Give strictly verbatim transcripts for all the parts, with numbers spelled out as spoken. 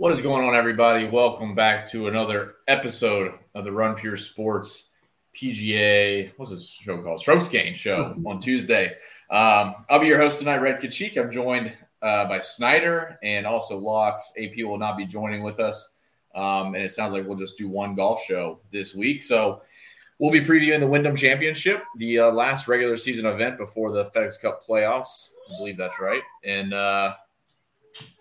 What is going on, everybody? Welcome back to another episode of the Run Pure Sports P G A, what's this show called? Strokes Gain show on Tuesday. Um, I'll be your host tonight, Red Kachik. I'm joined uh, by Snyder and also Locks. A P will not be joining with us, um, and it sounds like we'll just do one golf show this week. So we'll be previewing the Wyndham Championship, the uh, last regular season event before the FedEx Cup playoffs. I believe that's right. And, uh,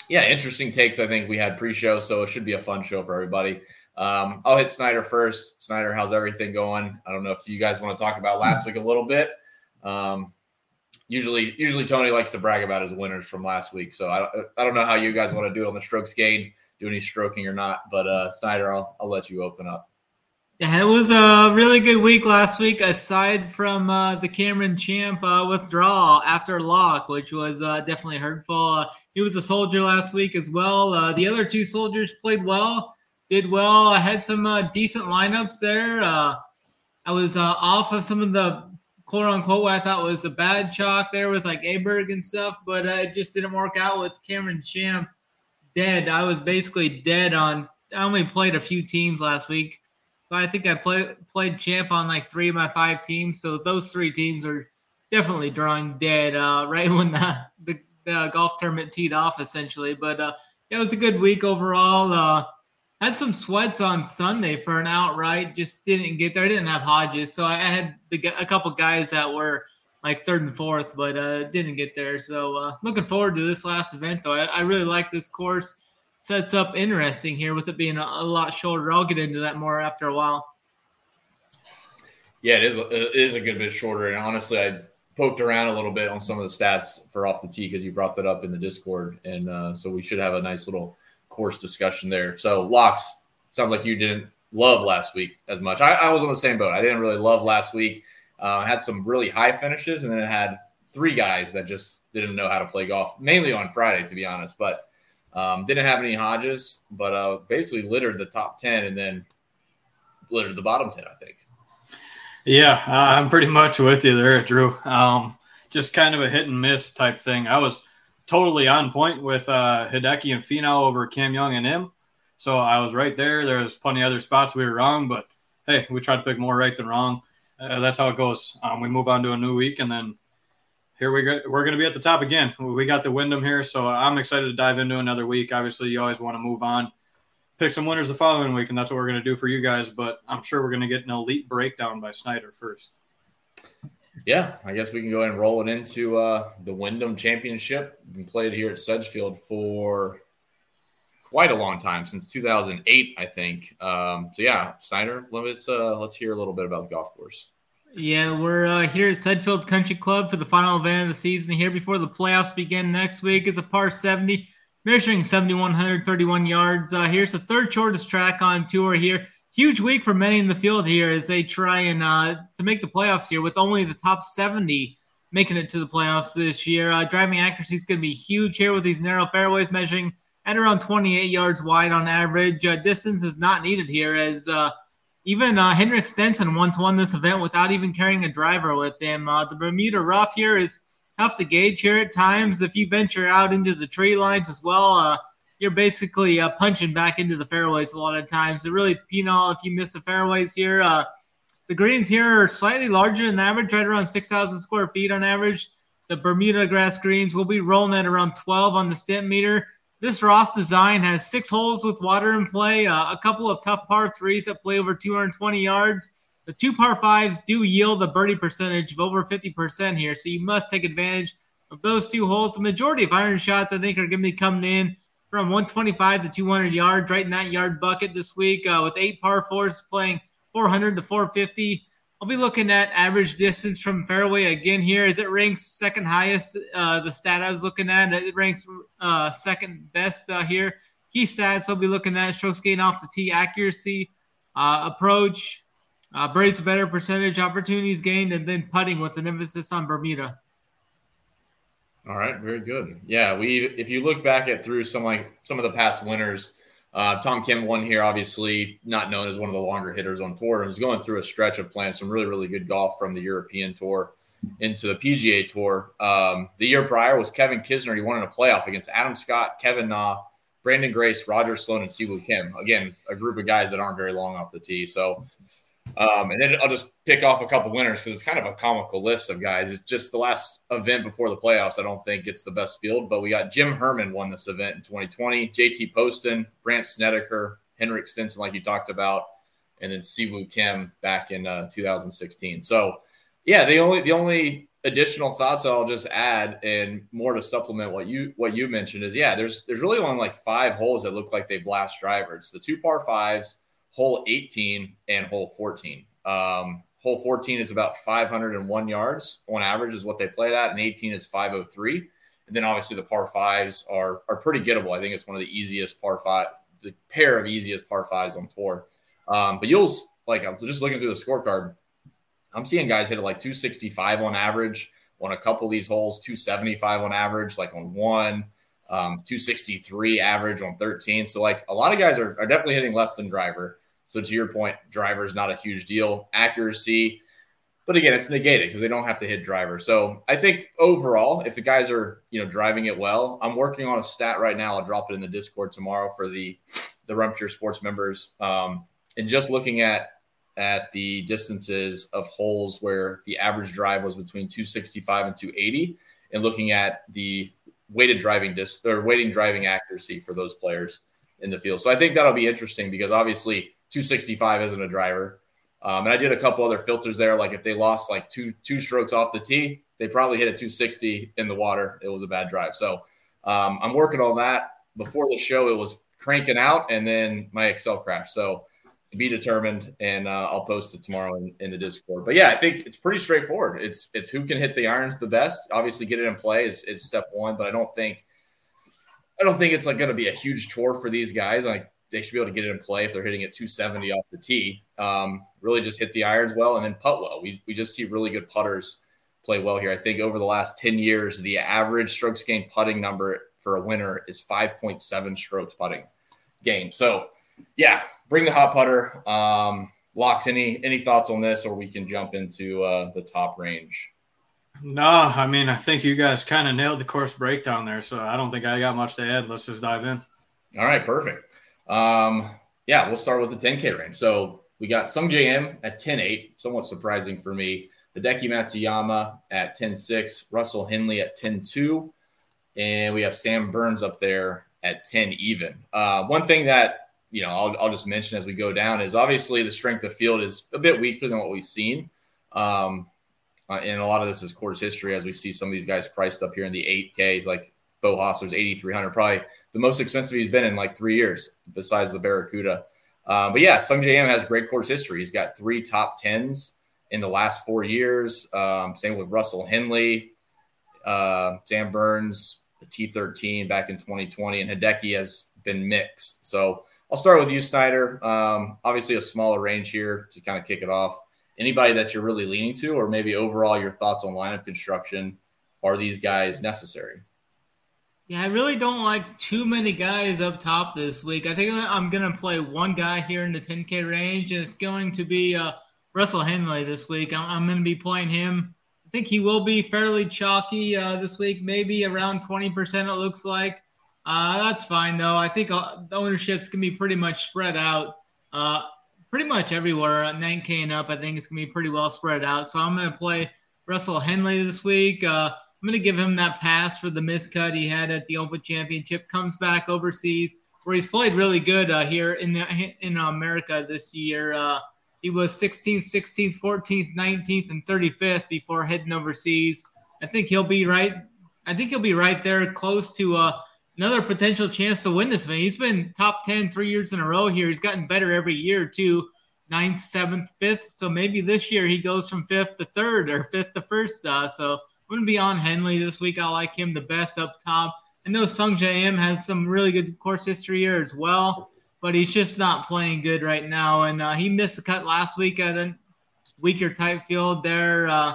Yeah, interesting takes I think we had pre-show, so it should be a fun show for everybody. Um, I'll hit Snyder first. Snyder, how's everything going? I don't know if you guys want to talk about last week a little bit. Um, usually usually Tony likes to brag about his winners from last week, so I don't, I don't know how you guys want to do it on the strokes gain, do any stroking or not, but uh, Snyder, I'll, I'll let you open up. Yeah, it was a really good week last week, aside from uh, the Cameron Champ uh, withdrawal after lock, which was uh, definitely hurtful. Uh, he was a soldier last week as well. Uh, the other two soldiers played well, did well. I had some uh, decent lineups there. Uh, I was uh, off of some of the quote-unquote what I thought was the bad chalk there with like Aberg and stuff, but uh, it just didn't work out with Cameron Champ dead. I was basically dead on – I only played a few teams last week. But I think I play, played Champ on like three of my five teams. So those three teams are definitely drawing dead uh, right when the, the, the golf tournament teed off, essentially. But uh, yeah, it was a good week overall. Uh, had some sweats on Sunday for an outright. Just didn't get there. I didn't have Hodges. So I had the, a couple guys that were like third and fourth, but uh, didn't get there. So uh, looking forward to this last event, though. I, I really like this course. Sets up interesting here with it being a, a lot shorter. I'll get into that more after a while. Yeah, it is, it is a good bit shorter. And honestly, I poked around a little bit on some of the stats for off the tee because you brought that up in the Discord. And uh, so we should have a nice little course discussion there. So, Locks, sounds like you didn't love last week as much. I, I was on the same boat. I didn't really love last week. Uh, I had some really high finishes, and then I had three guys that just didn't know how to play golf, mainly on Friday, to be honest. But Um, didn't have any Hodges, but uh, basically littered the top ten and then littered the bottom ten, I think. Yeah, uh, I'm pretty much with you there, Drew. Um, just kind of a hit and miss type thing. I was totally on point with uh, Hideki and Finau over Cam Young and him. So I was right there. There was plenty of other spots we were wrong, but hey, we tried to pick more right than wrong. Uh, that's how it goes. Um, we move on to a new week, and then Here we go. We're going to be at the top again. We got the Wyndham here, so I'm excited to dive into another week. Obviously, you always want to move on, pick some winners the following week, and that's what we're going to do for you guys. But I'm sure we're going to get an elite breakdown by Snyder first. Yeah, I guess we can go ahead and roll it into uh, the Wyndham Championship. We've been played here at Sedgefield for quite a long time, since two thousand eight, I think. Um, so, yeah, Snyder, let's, uh, let's hear a little bit about the golf course. Yeah, we're uh, here at Sedgefield Country Club for the final event of the season here before the playoffs begin next week. It's a par seventy, measuring seven thousand one hundred thirty-one yards. Uh, here's the third shortest track on tour here. Huge week for many in the field here as they try and uh, to make the playoffs here, with only the top seventy making it to the playoffs this year. Uh, driving accuracy is going to be huge here with these narrow fairways, measuring at around twenty-eight yards wide on average. Uh, distance is not needed here as uh, – Even uh, Henrik Stenson once won this event without even carrying a driver with him. Uh, the Bermuda Rough here is tough to gauge here at times. If you venture out into the tree lines as well, uh, you're basically uh, punching back into the fairways a lot of times. It really, you know, if you miss the fairways here, uh, the greens here are slightly larger than average, right around six thousand square feet on average. The Bermuda grass greens will be rolling at around twelve on the stint meter. This Roth design has six holes with water in play, uh, a couple of tough par threes that play over two hundred twenty yards. The two par fives do yield a birdie percentage of over fifty percent here, so you must take advantage of those two holes. The majority of iron shots, I think, are going to be coming in from one twenty-five to two hundred yards, right in that yard bucket this week, uh, with eight par fours playing four hundred to four fifty. I'll be looking at average distance from fairway again here, as it ranks second highest. Uh, the stat I was looking at, it ranks uh, second best uh, here. Key stats I'll be looking at: strokes gained off the tee, accuracy, uh, approach, uh, birdies better percentage, opportunities gained, and then putting with an emphasis on Bermuda. All right, very good. Yeah, we if you look back at through some like some of the past winners. Uh, Tom Kim won here, obviously not known as one of the longer hitters on tour. He was going through a stretch of playing some really, really good golf from the European Tour into the P G A Tour. Um, the year prior was Kevin Kisner. He won in a playoff against Adam Scott, Kevin Na, Brandon Grace, Roger Sloan, and Siwoo Kim. Again, a group of guys that aren't very long off the tee. So, um, and then I'll just pick off a couple winners because it's kind of a comical list of guys. It's just the last event before the playoffs. I don't think it's the best field, but we got Jim Herman won this event in twenty twenty, J T Poston, Brant Snedeker, Henrik Stenson, like you talked about, and then Siwoo Kim back in uh, two thousand sixteen. So yeah, the only, the only additional thoughts I'll just add and more to supplement what you, what you mentioned is, yeah, there's, there's really only like five holes that look like they blast drivers. The two par fives, hole eighteen and hole fourteen. Um, Hole fourteen is about five hundred one yards on average is what they played at, and eighteen is five oh three. And then obviously the par fives are are pretty gettable. I think it's one of the easiest par five, the pair of easiest par fives on tour. Um, but you'll like I'm just looking through the scorecard. I'm seeing guys hit it like two sixty-five on average on a couple of these holes, two seventy-five on average, like on one, um, two sixty-three average on thirteen. So like a lot of guys are, are definitely hitting less than driver. So to your point, driver is not a huge deal. Accuracy, but again, it's negated because they don't have to hit driver. So I think overall, if the guys are, you know, driving it well, I'm working on a stat right now. I'll drop it in the Discord tomorrow for the the Run Pure Sports members. Um, and just looking at at the distances of holes where the average drive was between two sixty-five and two eighty, and looking at the weighted driving dis or weighted driving accuracy for those players in the field. So I think that'll be interesting because obviously two sixty-five isn't a driver. Um, and I did a couple other filters there. Like if they lost like two, two strokes off the tee, they probably hit a two sixty in the water. It was a bad drive. So um, I'm working on that. Before the show, it was cranking out and then my Excel crashed. So to be determined, and uh, I'll post it tomorrow in, in the Discord. But yeah, I think it's pretty straightforward. It's, it's who can hit the irons the best. Obviously get it in play is, is step one, but I don't think, I don't think it's like going to be a huge chore for these guys. Like, they should be able to get it in play if they're hitting at two seventy off the tee. Um, really just hit the irons well and then putt well. We we just see really good putters play well here. I think over the last ten years, the average strokes gain putting number for a winner is five point seven strokes putting gain. So, yeah, bring the hot putter. Um, Locks, any, any thoughts on this, or we can jump into uh, the top range? No, I mean, I think you guys kind of nailed the course breakdown there, so I don't think I got much to add. Let's just dive in. All right, perfect. Um, yeah, we'll start with the ten K range. So we got Sung J M at ten eight, somewhat surprising for me. Hideki Matsuyama at ten six, Russell Henley at ten two, and we have Sam Burns up there at ten even. Uh, one thing that, you know, I'll, I'll just mention as we go down is obviously the strength of field is a bit weaker than what we've seen. Um, and a lot of this is course history as we see some of these guys priced up here in the eight Ks, like Bo Hostler's eighty-three hundred, probably the most expensive he's been in like three years besides the Barracuda. Uh, but yeah, Sung J M has great course history. He's got three top tens in the last four years. Um, same with Russell Henley, uh, Sam Burns, the T thirteen back in twenty twenty, and Hideki has been mixed. So I'll start with you, Snyder. Um, obviously a smaller range here to kind of kick it off. Anybody that you're really leaning to, or maybe overall your thoughts on lineup construction, are these guys necessary? Yeah, I really don't like too many guys up top this week. I think I'm going to play one guy here in the ten K range, and it's going to be uh, Russell Henley this week. I'm, I'm going to be playing him I think he will be fairly chalky uh, this week, maybe around twenty percent it looks like. Uh, that's fine, though. I think uh, the ownerships can be pretty much spread out uh, pretty much everywhere. nine K and up, I think it's going to be pretty well spread out. So I'm going to play Russell Henley this week. Uh, I'm going to give him that pass for the miscut he had at the Open Championship. Comes back overseas, where he's played really good uh, here in the, in America this year. Uh, he was sixteenth, sixteenth, fourteenth, nineteenth, and thirty-fifth before heading overseas. I think he'll be right. I think he'll be right there, close to uh, another potential chance to win this event. He's been top ten three years in a row here. He's gotten better every year too, ninth, seventh, fifth. So maybe this year he goes from fifth to third or fifth to first. Uh, so I'm going to be on Henley this week. I like him the best up top. I know Sung J M has some really good course history here as well, but he's just not playing good right now. And uh, he missed the cut last week at a weaker type field there. Uh,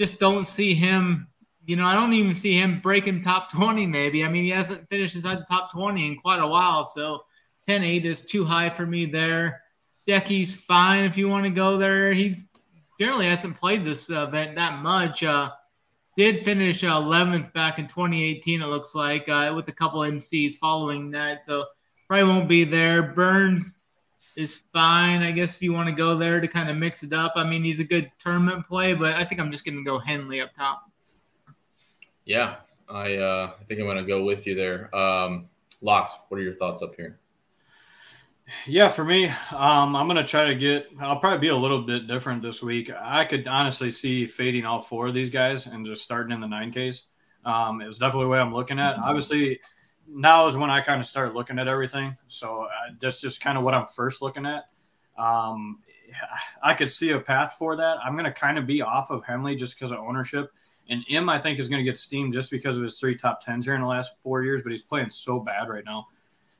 just don't see him, you know, I don't even see him breaking top twenty maybe. I mean, he hasn't finished his top twenty in quite a while, so ten eight is too high for me there. Decky's fine if you want to go there. He's generally hasn't played this event that much. Uh, Did finish uh, eleventh back in twenty eighteen, it looks like, uh, with a couple M Cs following that. So probably won't be there. Burns is fine, I guess, if you want to go there to kind of mix it up. I mean, he's a good tournament play, but I think I'm just going to go Henley up top. Yeah, I uh, I think I'm going to go with you there. Um, Locks, what are your thoughts up here? Yeah, for me, um, I'm going to try to get – I'll probably be a little bit different this week. I could honestly see fading all four of these guys and just starting in the nine Ks. Um, it was definitely the way I'm looking at. Obviously, now is when I kind of start looking at everything. So I, that's just kind of what I'm first looking at. Um, I could see a path for that. I'm going to kind of be off of Henley just because of ownership. And M, I think, is going to get steamed just because of his three top tens here in the last four years, but he's playing so bad right now.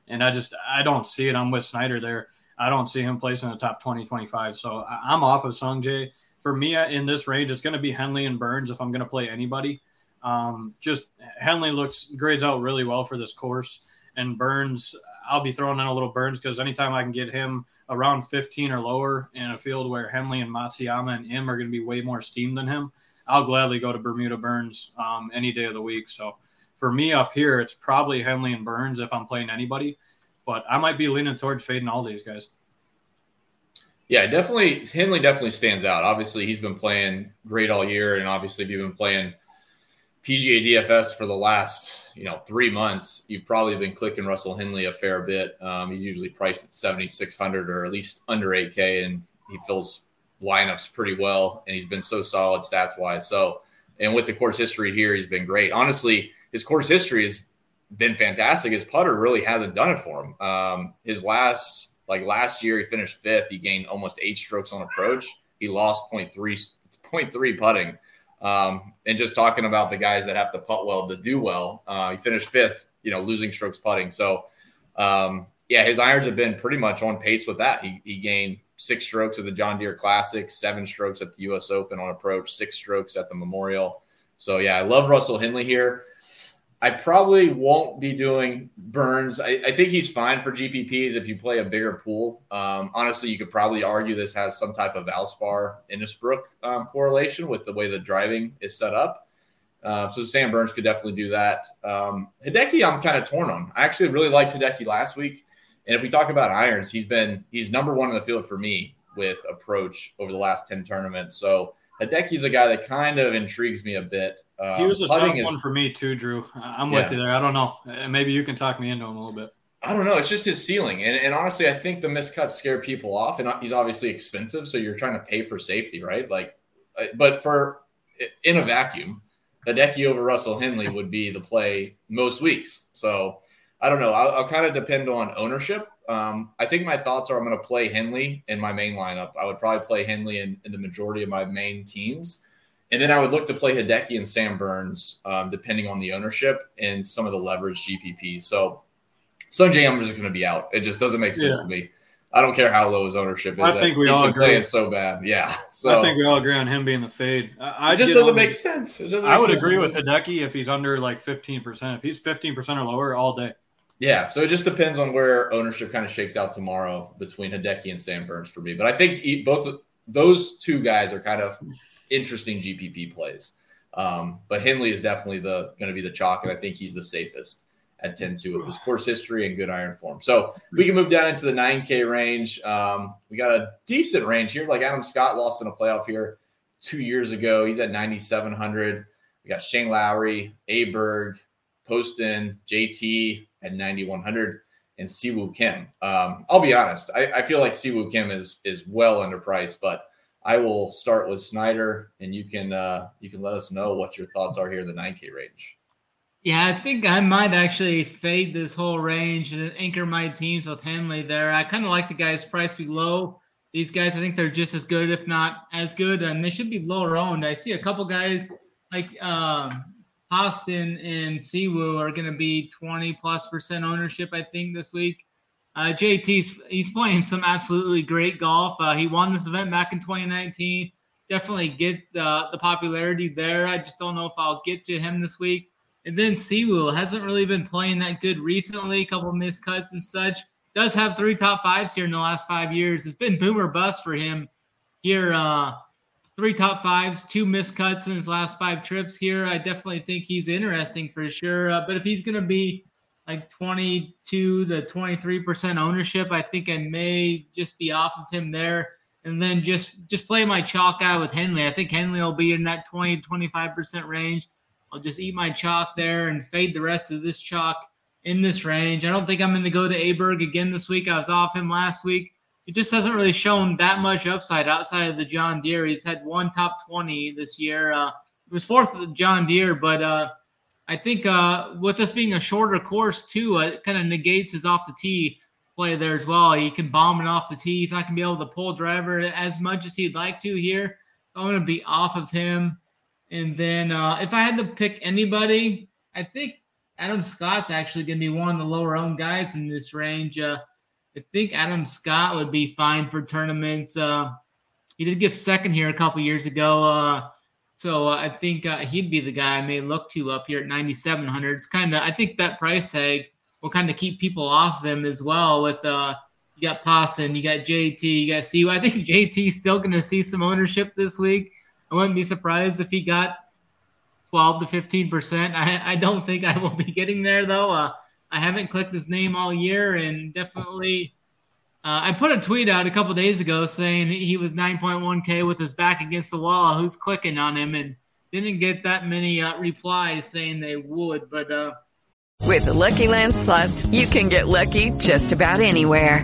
And I just – I don't see it. I'm with Snyder there. I don't see him placing the top twenty, twenty-five. So I'm off of Sung Jae. For me, in this range, it's going to be Henley and Burns if I'm going to play anybody. Um, just Henley looks – grades out really well for this course. And Burns, I'll be throwing in a little Burns because anytime I can get him around fifteen or lower in a field where Henley and Matsuyama and him are going to be way more steamed than him, I'll gladly go to Bermuda Burns um, any day of the week. So – for me up here, it's probably Henley and Burns if I'm playing anybody, but I might be leaning towards fading all these guys. Yeah, definitely. Henley definitely stands out. Obviously, he's been playing great all year, and obviously, if you've been playing P G A D F S for the last you know three months, you've probably been clicking Russell Henley a fair bit. Um, he's usually priced at seventy-six hundred or at least under eight K, and he fills lineups pretty well, and he's been so solid stats wise. So, and with the course history here, he's been great. Honestly, his course history has been fantastic. His putter really hasn't done it for him. Um, his last, like last year, he finished fifth. He gained almost eight strokes on approach. He lost point three, point three putting. Um, and just talking about the guys that have to putt well to do well, uh, he finished fifth, you know, losing strokes putting. So, um, yeah, his irons have been pretty much on pace with that. He, he gained six strokes at the John Deere Classic, seven strokes at the U S Open on approach, six strokes at the Memorial. So, yeah, I love Russell Henley here. I probably won't be doing Burns. I, I think he's fine for G P Ps if you play a bigger pool. Um, honestly, you could probably argue this has some type of Valspar Innisbrook um, correlation with the way the driving is set up. Uh, so Sam Burns could definitely do that. Um, Hideki, I'm kind of torn on. I actually really liked Hideki last week. And if we talk about irons, he's been he's number one in the field for me with approach over the last ten tournaments. So Hideki's a guy that kind of intrigues me a bit. Um, he was a tough is, one for me too, Drew. I'm yeah. with you there. I don't know. Maybe you can talk me into him a little bit. I don't know. It's just his ceiling. And, and honestly, I think the miscuts scare people off. And he's obviously expensive, so you're trying to pay for safety, right? Like, but for in a vacuum, Hideki over Russell Henley would be the play most weeks. So I don't know. I'll, I'll kind of depend on ownership. Um, I think my thoughts are I'm going to play Henley in my main lineup. I would probably play Henley in, in the majority of my main teams. And then I would look to play Hideki and Sam Burns, um, depending on the ownership and some of the leverage G P Ps. So Sung Jae, I'm just going to be out. It just doesn't make sense yeah. to me. I don't care how low his ownership is. I think we He's all agree. It's so bad. Yeah. So I think we all agree on him being the fade. I, it just doesn't only, make sense. It doesn't make I would sense agree with Hideki if he's under like fifteen percent. If he's fifteen percent or lower all day. Yeah, so it just depends on where ownership kind of shakes out tomorrow between Hideki and Sam Burns for me. But I think both those two guys are kind of interesting G P P plays. Um, but Henley is definitely the going to be the chalk, and I think he's the safest at ten two with his course history and good iron form. So we can move down into the nine K range. Um, we got a decent range here. Like Adam Scott lost in a playoff here two years ago. He's at ninety-seven hundred. We got Shane Lowry, Aberg, Poston, J T at ninety-one hundred, and Siwoo Kim. Um, I'll be honest. I, I feel like Siwoo Kim is is well underpriced, but I will start with Snyder, and you can uh, you can let us know what your thoughts are here in the nine K range. Yeah, I think I might actually fade this whole range and anchor my teams with Henley there. I kind of like the guys priced below these guys. I think they're just as good, if not as good, and they should be lower owned. I see a couple guys like um, Austin and Siwoo are going to be twenty plus percent ownership, I think, this week. Uh, J T's he's playing some absolutely great golf. Uh, he won this event back in twenty nineteen. Definitely get uh, the popularity there. I just don't know if I'll get to him this week. And then Siwoo hasn't really been playing that good recently. A couple missed cuts and such. Does have three top fives here in the last five years. It's been boom or bust for him here. Uh, three top fives, two missed cuts in his last five trips here. I definitely think he's interesting for sure. Uh, but if he's going to be like twenty-two to twenty-three percent ownership, I think I may just be off of him there. And then just, just play my chalk guy with Henley. I think Henley will be in that twenty to twenty-five percent range. I'll just eat my chalk there and fade the rest of this chalk in this range. I don't think I'm going to go to Aberg again this week. I was off him last week. It just hasn't really shown that much upside outside of the John Deere. He's had one top twenty this year. Uh, it was fourth of the John Deere, but uh, I think uh, with this being a shorter course too, uh, it kind of negates his off the tee play there as well. He can bomb it off the tee. He's not going to be able to pull driver as much as he'd like to here. So I'm going to be off of him. And then uh, if I had to pick anybody, I think Adam Scott's actually going to be one of the lower-owned guys in this range. Uh, I think Adam Scott would be fine for tournaments. Uh, he did get second here a couple years ago. Uh, so uh, I think uh, he'd be the guy I may look to up here at ninety-seven hundred. It's kind of, I think that price tag will kind of keep people off them as well with uh, you got Poston, you got J T, you got Siwoo. I think J T's still going to see some ownership this week. I wouldn't be surprised if he got twelve to fifteen percent. I, I don't think I will be getting there, though. Uh, I haven't clicked his name all year, and definitely uh, – I put a tweet out a couple days ago saying he was nine point one K with his back against the wall. Who's clicking on him? And didn't get that many uh, replies saying they would, but uh... – With the Lucky Land Slots, you can get lucky just about anywhere.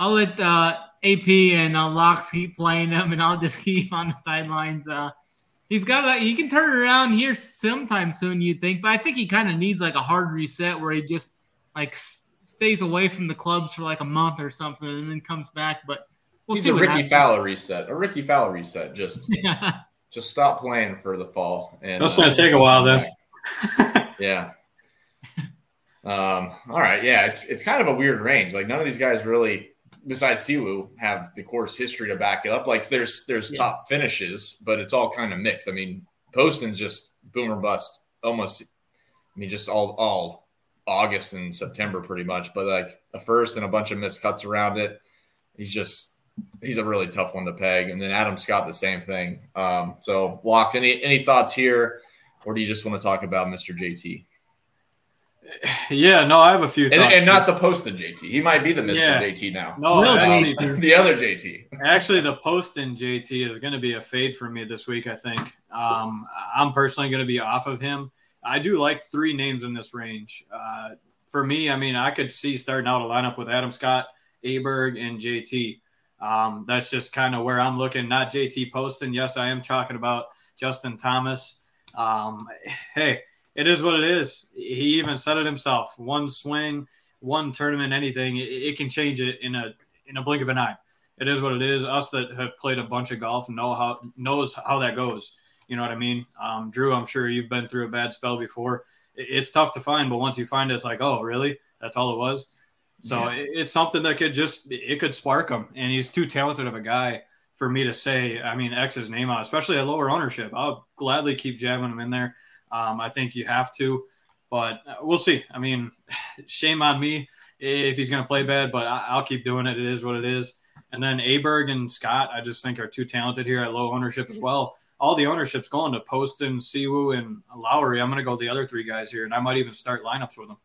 I'll let uh, A P and uh, Locks keep playing him, and I'll just keep on the sidelines. Uh, he's got a, he can turn it around here sometime soon, you'd think, but I think he kind of needs like a hard reset where he just like s- stays away from the clubs for like a month or something, and then comes back. But we'll he's see a what Ricky happens. Fowler reset, a Ricky Fowler reset. Just just stop playing for the fall. And that's uh, going to take a while, though. Yeah. Um. All right. Yeah. It's it's kind of a weird range. Like none of these guys really. Besides Siwoo, have the course history to back it up. Like there's there's yeah. top finishes, but it's all kind of mixed. I mean, Poston's just boom or bust almost. I mean, just all all August and September pretty much. But like a first and a bunch of missed cuts around it. He's just he's a really tough one to peg. And then Adam Scott, the same thing. Um, so Locke, any any thoughts here, or do you just want to talk about Mister J T? Yeah, no, I have a few thoughts. And, and not the Poston J T. He might be the Mister Yeah. J T now. No, no actually, the other J T. Actually, the Poston J T is going to be a fade for me this week, I think. Um, I'm personally going to be off of him. I do like three names in this range. Uh, for me, I mean, I could see starting out a lineup with Adam Scott, Aberg, and J T. Um, that's just kind of where I'm looking, not J T Poston. Yes, I am talking about Justin Thomas. Um, hey, it is what it is. He even said it himself. One swing, one tournament, anything, it, it can change it in a in a blink of an eye. It is what it is. Us that have played a bunch of golf know how knows how that goes. You know what I mean? Um, Drew, I'm sure you've been through a bad spell before. It's tough to find, but once you find it, it's like, oh, really? That's all it was? So yeah. It's something that could just – it could spark him, and he's too talented of a guy for me to say, I mean, X his name out, especially at lower ownership. I'll gladly keep jabbing him in there. Um, I think you have to, but we'll see. I mean, shame on me if he's going to play bad, but I'll keep doing it. It is what it is. And then Aberg and Scott, I just think are too talented here at low ownership as well. All the ownership's going to Poston, Siwoo, and Lowry. I'm going to go the other three guys here, and I might even start lineups with them.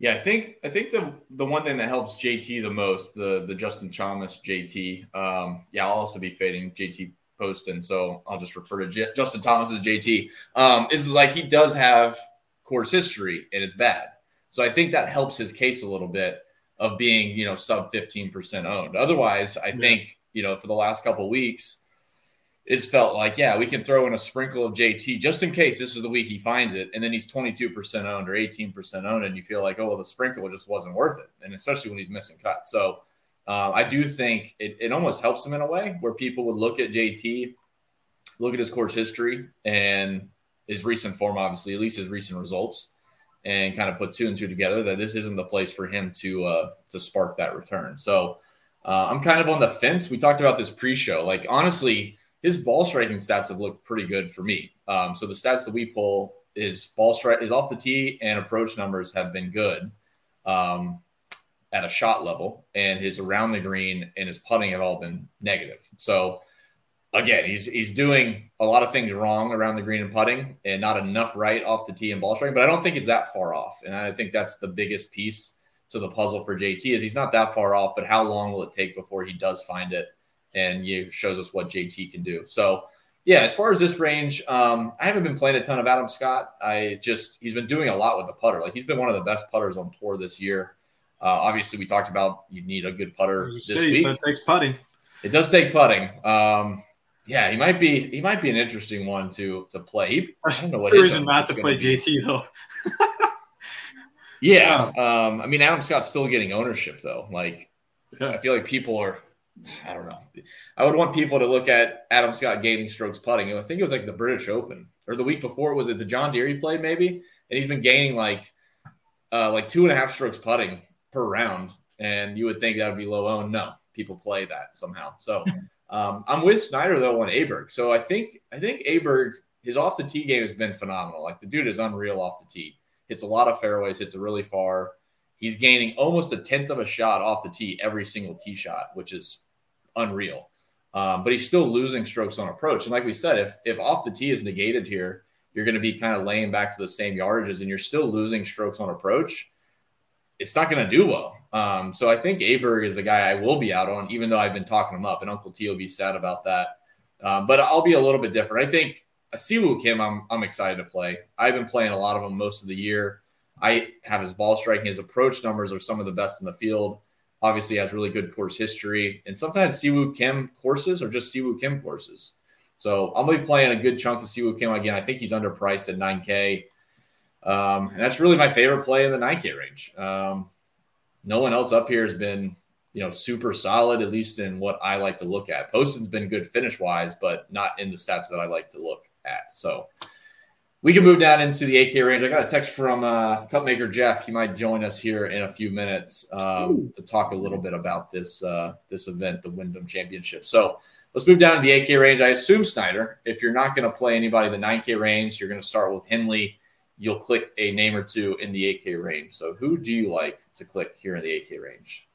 Yeah, I think I think the the one thing that helps J T the most, the the Justin Thomas J T. Um, yeah, I'll also be fading J T Poston, so I'll just refer to J- Justin Thomas as J T. Um, is like he does have course history, and it's bad. So I think that helps his case a little bit of being, you know, sub fifteen percent owned. Otherwise, I yeah. think, you know, for the last couple of weeks, it's felt like, yeah, we can throw in a sprinkle of J T just in case this is the week he finds it. And then he's twenty-two percent owned or eighteen percent owned. And you feel like, oh, well, the sprinkle just wasn't worth it. And especially when he's missing cuts. So uh, I do think it, it almost helps him in a way where people would look at J T, look at his course history and his recent form, obviously, at least his recent results, and kind of put two and two together that this isn't the place for him to uh, to spark that return. So uh, I'm kind of on the fence. We talked about this pre-show. Like, honestly, his ball striking stats have looked pretty good for me. Um, so the stats that we pull is ball strike is off the tee and approach numbers have been good um, at a shot level, and his around the green and his putting have all been negative. So again, he's, he's doing a lot of things wrong around the green and putting and not enough right off the tee and ball striking, but I don't think it's that far off. And I think that's the biggest piece to the puzzle for J T is he's not that far off, but how long will it take before he does find it? And you shows us what J T can do. So, yeah, as far as this range, um, I haven't been playing a ton of Adam Scott. I just – he's been doing a lot with the putter. Like, he's been one of the best putters on tour this year. Uh, obviously, we talked about you need a good putter this see, week. So it takes putting. It does take putting. Um, yeah, he might be he might be an interesting one to to play. He, I don't know what the reason not to play be. J T, though. yeah. yeah. Um, I mean, Adam Scott's still getting ownership, though. Like, yeah. I feel like people are – I don't know. I would want people to look at Adam Scott gaining strokes putting. I think it was like the British Open or the week before. Was it the John Deere he played maybe? And he's been gaining like uh, like two and a half strokes putting per round. And you would think that would be low owned. No, people play that somehow. So um, I'm with Snyder though on Aberg. So I think I think Aberg, his off the tee game has been phenomenal. Like the dude is unreal off the tee. Hits a lot of fairways. Hits it really far. He's gaining almost a tenth of a shot off the tee every single tee shot, which is unreal. Um, but he's still losing strokes on approach. And like we said, if if off the tee is negated here, you're going to be kind of laying back to the same yardages and you're still losing strokes on approach. It's not going to do well. Um, so I think Aberg is the guy I will be out on, even though I've been talking him up. And Uncle T will be sad about that. Um, but I'll be a little bit different. I think Siwoo Kim, I'm, I'm excited to play. I've been playing a lot of him most of the year. I have his ball striking. His approach numbers are some of the best in the field. Obviously has really good course history. And sometimes Siwoo Kim courses are just Siwoo Kim courses. So I'm going to be playing a good chunk of Siwoo Kim. Again, I think he's underpriced at nine K. Um, and that's really my favorite play in the nine K range. Um, no one else up here has been, you know, super solid, at least in what I like to look at. Poston's been good finish-wise, but not in the stats that I like to look at. So we can move down into the eight K range. I got a text from uh, Cupmaker Jeff. He might join us here in a few minutes um, to talk a little bit about this uh, this event, the Wyndham Championship. So let's move down to the eight K range. I assume, Snyder, if you're not going to play anybody in the nine K range, you're going to start with Henley. You'll click a name or two in the eight K range. So who do you like to click here in the eight K range?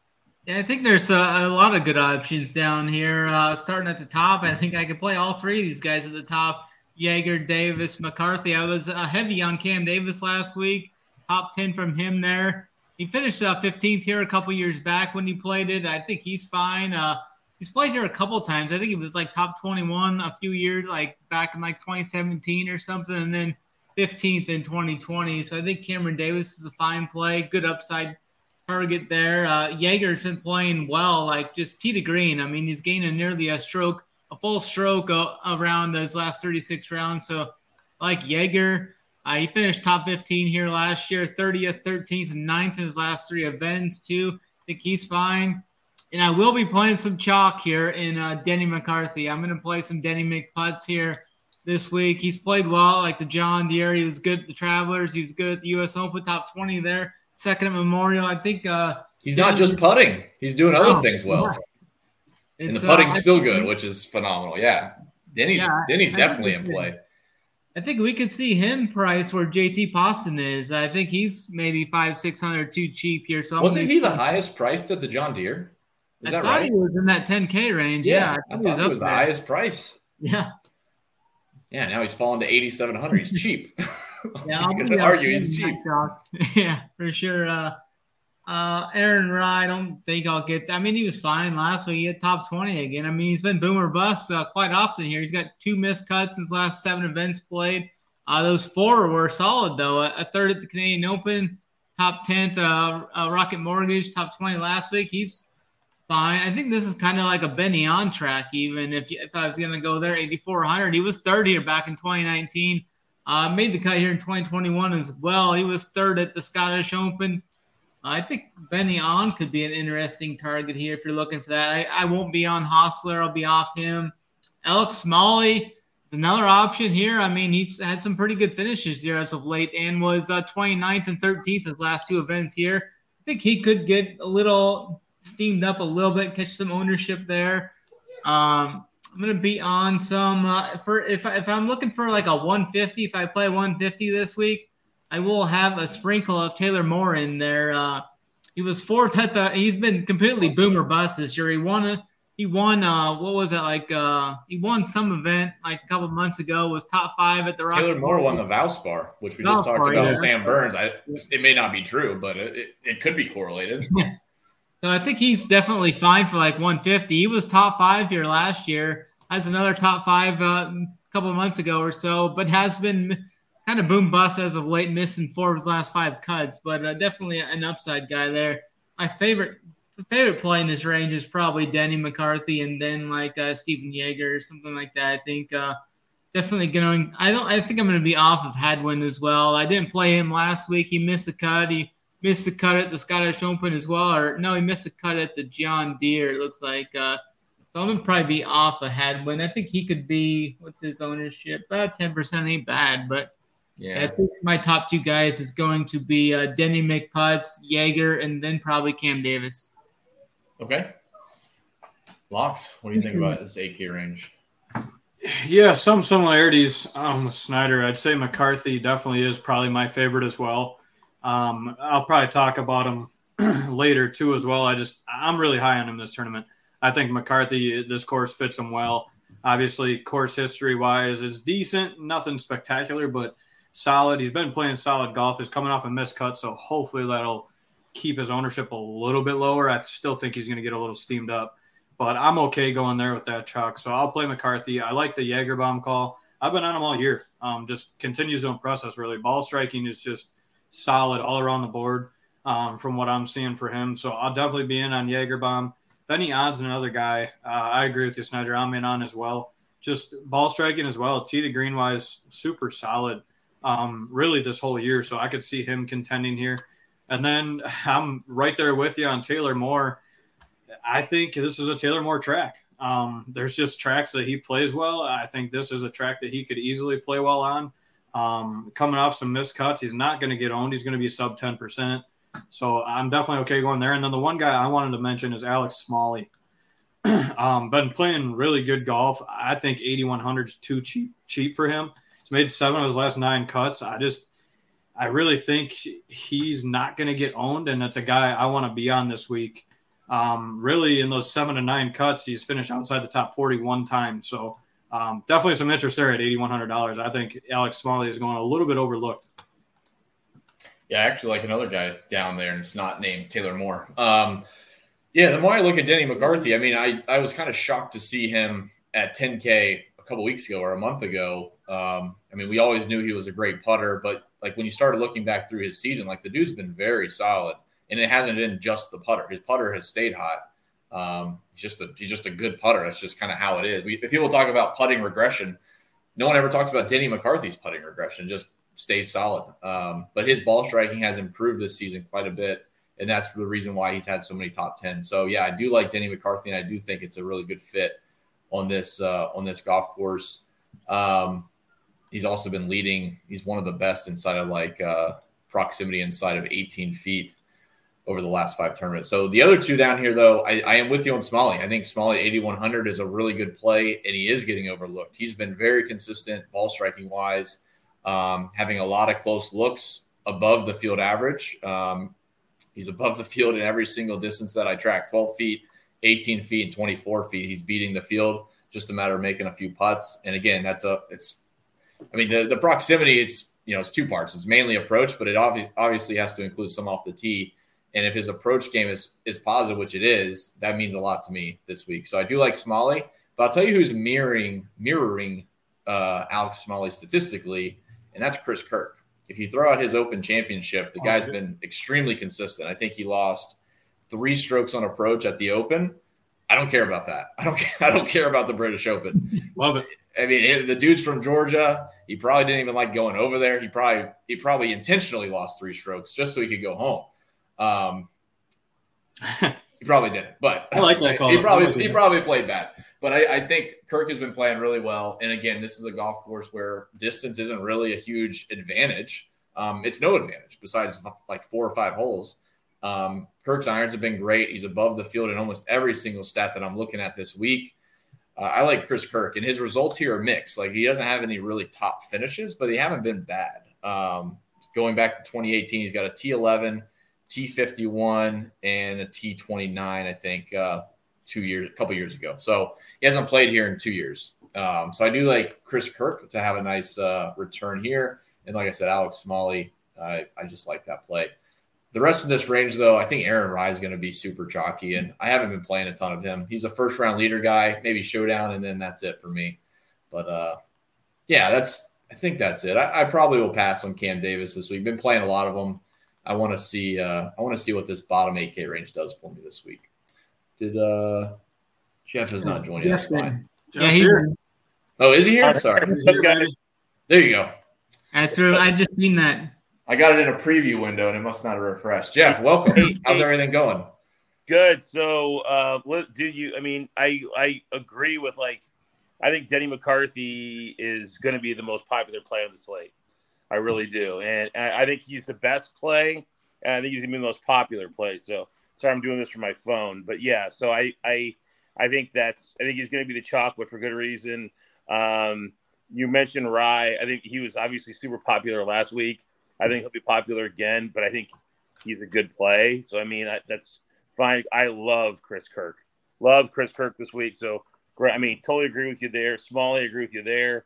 Yeah, I think there's a, a lot of good options down here. Uh, starting at the top, I think I could play all three of these guys at the top. Jaeger, Davis, McCarthy. I was uh, heavy on Cam Davis last week. Top ten from him there. He finished uh, fifteenth here a couple years back when he played it. I think he's fine. Uh, he's played here a couple of times. I think he was like top twenty-one a few years, like back in like twenty seventeen or something, and then fifteenth in twenty twenty. So I think Cameron Davis is a fine play, good upside target there. Uh, Jaeger's been playing well, like just tee to green. I mean, he's gaining nearly a stroke, a full stroke uh, around those last thirty-six rounds. So like Jaeger, uh, he finished top fifteen here last year, thirtieth, thirteenth, and ninth in his last three events too. I think he's fine. And I will be playing some chalk here in uh, Denny McCarthy. I'm going to play some Denny McPutts here this week. He's played well, like the John Deere. He was good at the Travelers. He was good at the U S. Open, top twenty there. Second at Memorial. I think uh, he's Denny, not just putting. He's doing no, other things well. Yeah. And the putting's uh, still good, which is phenomenal. Yeah, Denny's yeah, Denny's I, definitely I in play. I think we could see him price where J T Poston is. I think he's maybe five, six hundred too cheap here. So wasn't he the highest priced at the John Deere? Is I that thought right? he was in that ten K range. Yeah, yeah I, I thought he was, he was the highest price. Yeah. Yeah, now he's fallen to eighty-seven hundred. He's cheap. Yeah, I'm going to argue he's cheap. Yeah, for sure. Uh, uh, Aaron Rye, I don't think I'll get that. I mean, he was fine last week. He had top twenty again. I mean, he's been boom or bust uh, quite often here. He's got two missed cuts in his last seven events played. Uh, those four were solid, though. A, a third at the Canadian Open, top tenth, uh, uh, Rocket Mortgage, top twenty last week. He's fine. I think this is kind of like a Benny on track, even if, if I was going to go there, eighty-four hundred. He was third here back in twenty nineteen. Uh, made the cut here in twenty twenty-one as well. He was third at the Scottish Open. Uh, I think Benny on could be an interesting target here if you're looking for that. I, I won't be on Hostler. I'll be off him. Alex Smalley is another option here. I mean, he's had some pretty good finishes here as of late and was uh, twenty-ninth and thirteenth his last two events here. I think he could get a little steamed up a little bit, catch some ownership there. Um, I'm going to be on some uh, for if, if I'm looking for like a one fifty, if I play one fifty this week, I will have a sprinkle of Taylor Moore in there. Uh, he was fourth at the, he's been completely boomer bust this year. He won, he won, uh, what was it like? Uh, he won some event like a couple months ago, was top five at the Rocket. Taylor Moore won the Valspar, which we Valspar, just talked about. Yeah. Sam Burns. I, it may not be true, but it, it, it could be correlated. So I think he's definitely fine for like one fifty. He was top five here last year. Has another top five uh, a couple of months ago or so, but has been kind of boom bust as of late, missing four of his last five cuts, but uh, definitely an upside guy there. My favorite favorite play in this range is probably Denny McCarthy and then like uh, Stephen Jaeger or something like that. I think uh, definitely going. I don't. I think I'm going to be off of Hadwin as well. I didn't play him last week. He missed a cut. He missed the cut at the Scottish Open as well. Or no, he missed the cut at the John Deere, it looks like. Uh, so I'm going to probably be off of Hadwin. I think he could be, what's his ownership? About uh, ten percent ain't bad. But yeah, I think my top two guys is going to be uh, Denny McPutts, Jaeger, and then probably Cam Davis. Okay. Locks, what do you think about this eight K range? Yeah, some similarities um, with Snyder. I'd say McCarthy definitely is probably my favorite as well. Um, I'll probably talk about him later too, as well. I just, I'm really high on him this tournament. I think McCarthy, this course fits him well. Obviously course history wise is decent, nothing spectacular, but solid. He's been playing solid golf. He's coming off a missed cut. So hopefully that'll keep his ownership a little bit lower. I still think he's going to get a little steamed up, but I'm okay going there with that chalk. So I'll play McCarthy. I like the Jaeger bomb call. I've been on him all year. Um, just continues to impress us really. Ball striking is just solid all around the board um, from what I'm seeing for him. So I'll definitely be in on Jaegerbaum. Benny Odd's another guy. Uh, I agree with you, Snyder. I'm in on as well. Just ball striking as well. Tee to green wise, super solid um, really this whole year. So I could see him contending here. And then I'm right there with you on Taylor Moore. I think this is a Taylor Moore track. Um, there's just tracks that he plays well. I think this is a track that he could easily play well on. Um, coming off some missed cuts, he's not going to get owned. He's going to be sub ten percent. So I'm definitely okay going there. And then the one guy I wanted to mention is Alex Smalley. um, been playing really good golf. I think eighty-one hundred is too cheap, cheap for him. He's made seven of his last nine cuts. I just, I really think he's not going to get owned. And that's a guy I want to be on this week. Um, really in those seven to nine cuts, he's finished outside the top forty one time. So Um, definitely some interest there at eighty-one hundred dollars. I think Alex Smalley is going a little bit overlooked. Yeah, I actually like another guy down there, and it's not named Taylor Moore. Um, Yeah, the more I look at Denny McCarthy, I mean, I, I was kind of shocked to see him at ten K a couple weeks ago or a month ago. Um, I mean, we always knew he was a great putter, but like when you started looking back through his season, like the dude's been very solid, and it hasn't been just the putter. His putter has stayed hot. Um, he's just a he's just a good putter. That's just kind of how it is. We, if people talk about putting regression, no one ever talks about Denny McCarthy's putting regression. Just stays solid. Um, but his ball striking has improved this season quite a bit. And that's the reason why he's had so many top ten. So, yeah, I do like Denny McCarthy, and I do think it's a really good fit on this uh, on this golf course. Um, he's also been leading. He's one of the best inside of, like, uh, proximity inside of eighteen feet over the last five tournaments. So the other two down here, though, I, I am with you on Smalley. I think Smalley at eighty-one hundred is a really good play, and he is getting overlooked. He's been very consistent ball striking-wise, um, having a lot of close looks above the field average. Um He's above the field in every single distance that I track, twelve feet, eighteen feet, and twenty-four feet. He's beating the field, just a matter of making a few putts. And again, that's a, it's, I mean, the, the proximity is, you know, it's two parts. It's mainly approach, but it obvi- obviously has to include some off the tee. And if his approach game is, is positive, which it is, that means a lot to me this week. So I do like Smalley, but I'll tell you who's mirroring, mirroring uh, Alex Smalley statistically. And that's Chris Kirk. If you throw out his Open Championship, the guy's been extremely consistent. I think he lost three strokes on approach at the Open. I don't care about that. I don't care, I don't care about the British Open. Love it. I mean, the dude's from Georgia. He probably didn't even like going over there. He probably he probably intentionally lost three strokes just so he could go home. Um, he probably didn't, but I like that call. he probably like he that. probably played bad. But I, I think Kirk has been playing really well. And, again, this is a golf course where distance isn't really a huge advantage. Um, it's no advantage besides, like, four or five holes. Um, Kirk's irons have been great. He's above the field in almost every single stat that I'm looking at this week. Uh, I like Chris Kirk. And his results here are mixed. Like, he doesn't have any really top finishes, but they haven't been bad. Um, going back to twenty eighteen, he's got a T eleven, T fifty-one, and a T twenty-nine, I think, uh two years, a couple years ago. So he hasn't played here in two years. Um, so I do like Chris Kirk to have a nice uh, return here. And like I said, Alex Smalley, uh, I just like that play. The rest of this range, though, I think Aaron Rye is going to be super chalky, and I haven't been playing a ton of him. He's a first round leader guy, maybe showdown, and then that's it for me. But uh, yeah, that's, I think that's it. I, I probably will pass on Cam Davis this week. Been playing a lot of them. I want to see, uh, I want to see what this bottom eight K range does for me this week. Did uh, Jeff is not joining us? Yeah, he's here. Oh, is he here? Sorry. There you go. I threw. I just seen that. I got it in a preview window, and it must not have refreshed. Jeff, welcome. How's everything going? Good. So, uh, what did you? I mean, I I agree with like, I think Denny McCarthy is going to be the most popular player on the slate. I really do, and I think he's the best play, and I think he's going to be the most popular play. So. Sorry, I'm doing this from my phone, but yeah. So I, I, I think that's. I think he's going to be the chocolate for good reason. Um, you mentioned Rye. I think he was obviously super popular last week. I think he'll be popular again, but I think he's a good play. So I mean, I, that's fine. I love Chris Kirk. Love Chris Kirk this week. So I mean, totally agree with you there. Smalley, agree with you there.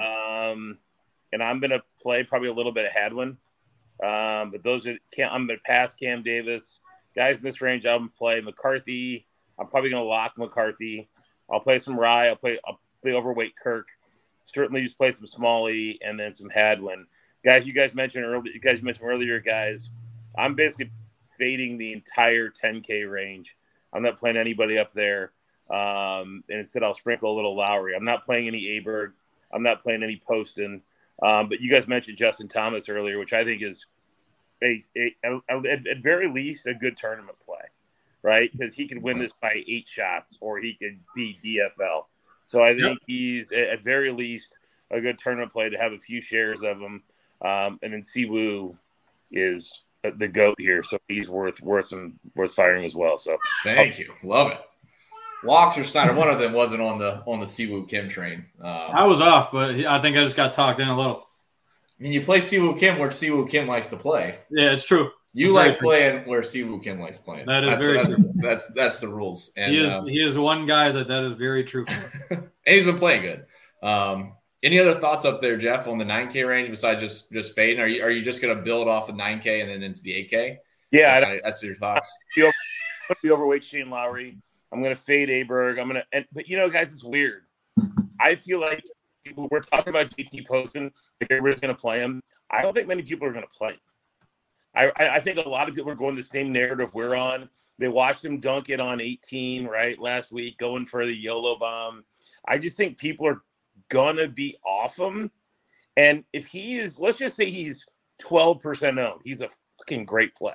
Um, and I'm going to play probably a little bit of Hadwin, um, but those are. I'm going to pass Cam Davis. Guys in this range, I'm gonna play McCarthy. I'm probably gonna lock McCarthy. I'll play some Rye. I'll play. I'll play overweight Kirk. Certainly, just play some Smalley and then some Hadwin. Guys, you guys mentioned earlier. You guys mentioned earlier, guys. I'm basically fading the entire ten K range. I'm not playing anybody up there. Um, and instead, I'll sprinkle a little Lowry. I'm not playing any Aberg. I'm not playing any Poston. Um, but you guys mentioned Justin Thomas earlier, which I think is. A, a, a, at, at very least, a good tournament play, right? Because he could win this by eight shots, or he could be D F L. So I think yeah. he's, at very least, a good tournament play to have a few shares of him. Um, and then Siwoo is the GOAT here, so he's worth worth some worth firing as well. So thank you, love it. Locks or Snyder, one of them wasn't on the on the Siwoo Kim train. Um, I was off, but I think I just got talked in a little. I mean, you play Siwoo Kim where Siwoo Kim likes to play. Yeah, it's true. You it's like playing true. Where Siwoo Kim likes playing. That is that's, very that's, true. That's, that's that's the rules. And he is um, he is one guy that that is very true for. And he's been playing good. Um, any other thoughts up there, Jeff, on the nine K range besides just just fading? Are you are you just going to build off of nine K and then into the eight K? Yeah, I, that's your thoughts. going to be overweight Shane Lowry. I'm going to fade Aberg. I'm going to, and, but you know, guys, it's weird. I feel like people, we're talking about J T Poston. Like everybody's going to play him. I don't think many people are going to play him. I, I think a lot of people are going the same narrative we're on. They watched him dunk it on eighteen, right, last week, going for the YOLO bomb. I just think people are going to be off him. And if he is, let's just say he's twelve percent owned, he's a fucking great play,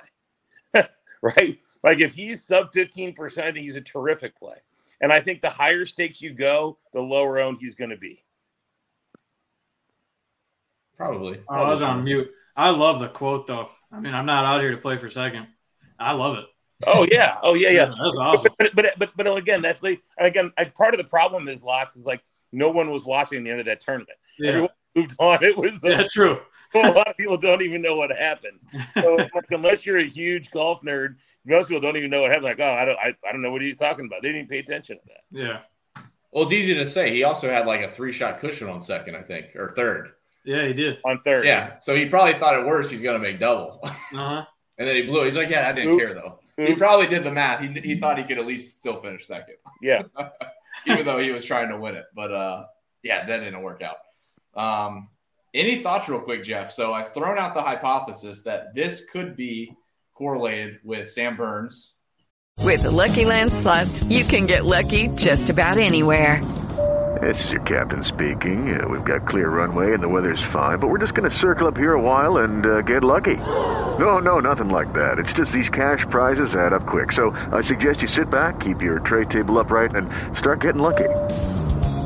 right? Like if he's sub fifteen percent, I think he's a terrific play. And I think the higher stakes you go, the lower owned he's going to be. Probably. Oh, I was on mute. I love the quote, though. I mean, I'm not out here to play for second. I love it. Oh, yeah. Oh, yeah, yeah. That was awesome. But but, but, but again, that's like, again, part of the problem is, Locks, is like no one was watching the end of that tournament. Yeah. Everyone moved on. It was yeah, a, true. A lot of people don't even know what happened. So like, unless you're a huge golf nerd, most people don't even know what happened. Like, oh, I don't, I, I don't know what he's talking about. They didn't even pay attention to that. Yeah. Well, it's easy to say. He also had like a three-shot cushion on second, I think, or third. Yeah, he did. On third. Yeah. So he probably thought at worst he's going to make double. Uh-huh. And then he blew it. He's like, yeah, I didn't Oops. care, though. Oops. He probably did the math. He he thought he could at least still finish second. Yeah. Even though he was trying to win it. But, uh, yeah, that didn't work out. Um, any thoughts real quick, Jeff? So I've thrown out the hypothesis that this could be correlated with Sam Burns. With the Lucky Land Slots, you can get lucky just about anywhere. This is your captain speaking. Uh, we've got clear runway and the weather's fine, but we're just going to circle up here a while and uh, get lucky. No, no, nothing like that. It's just these cash prizes add up quick. So I suggest you sit back, keep your tray table upright, and start getting lucky.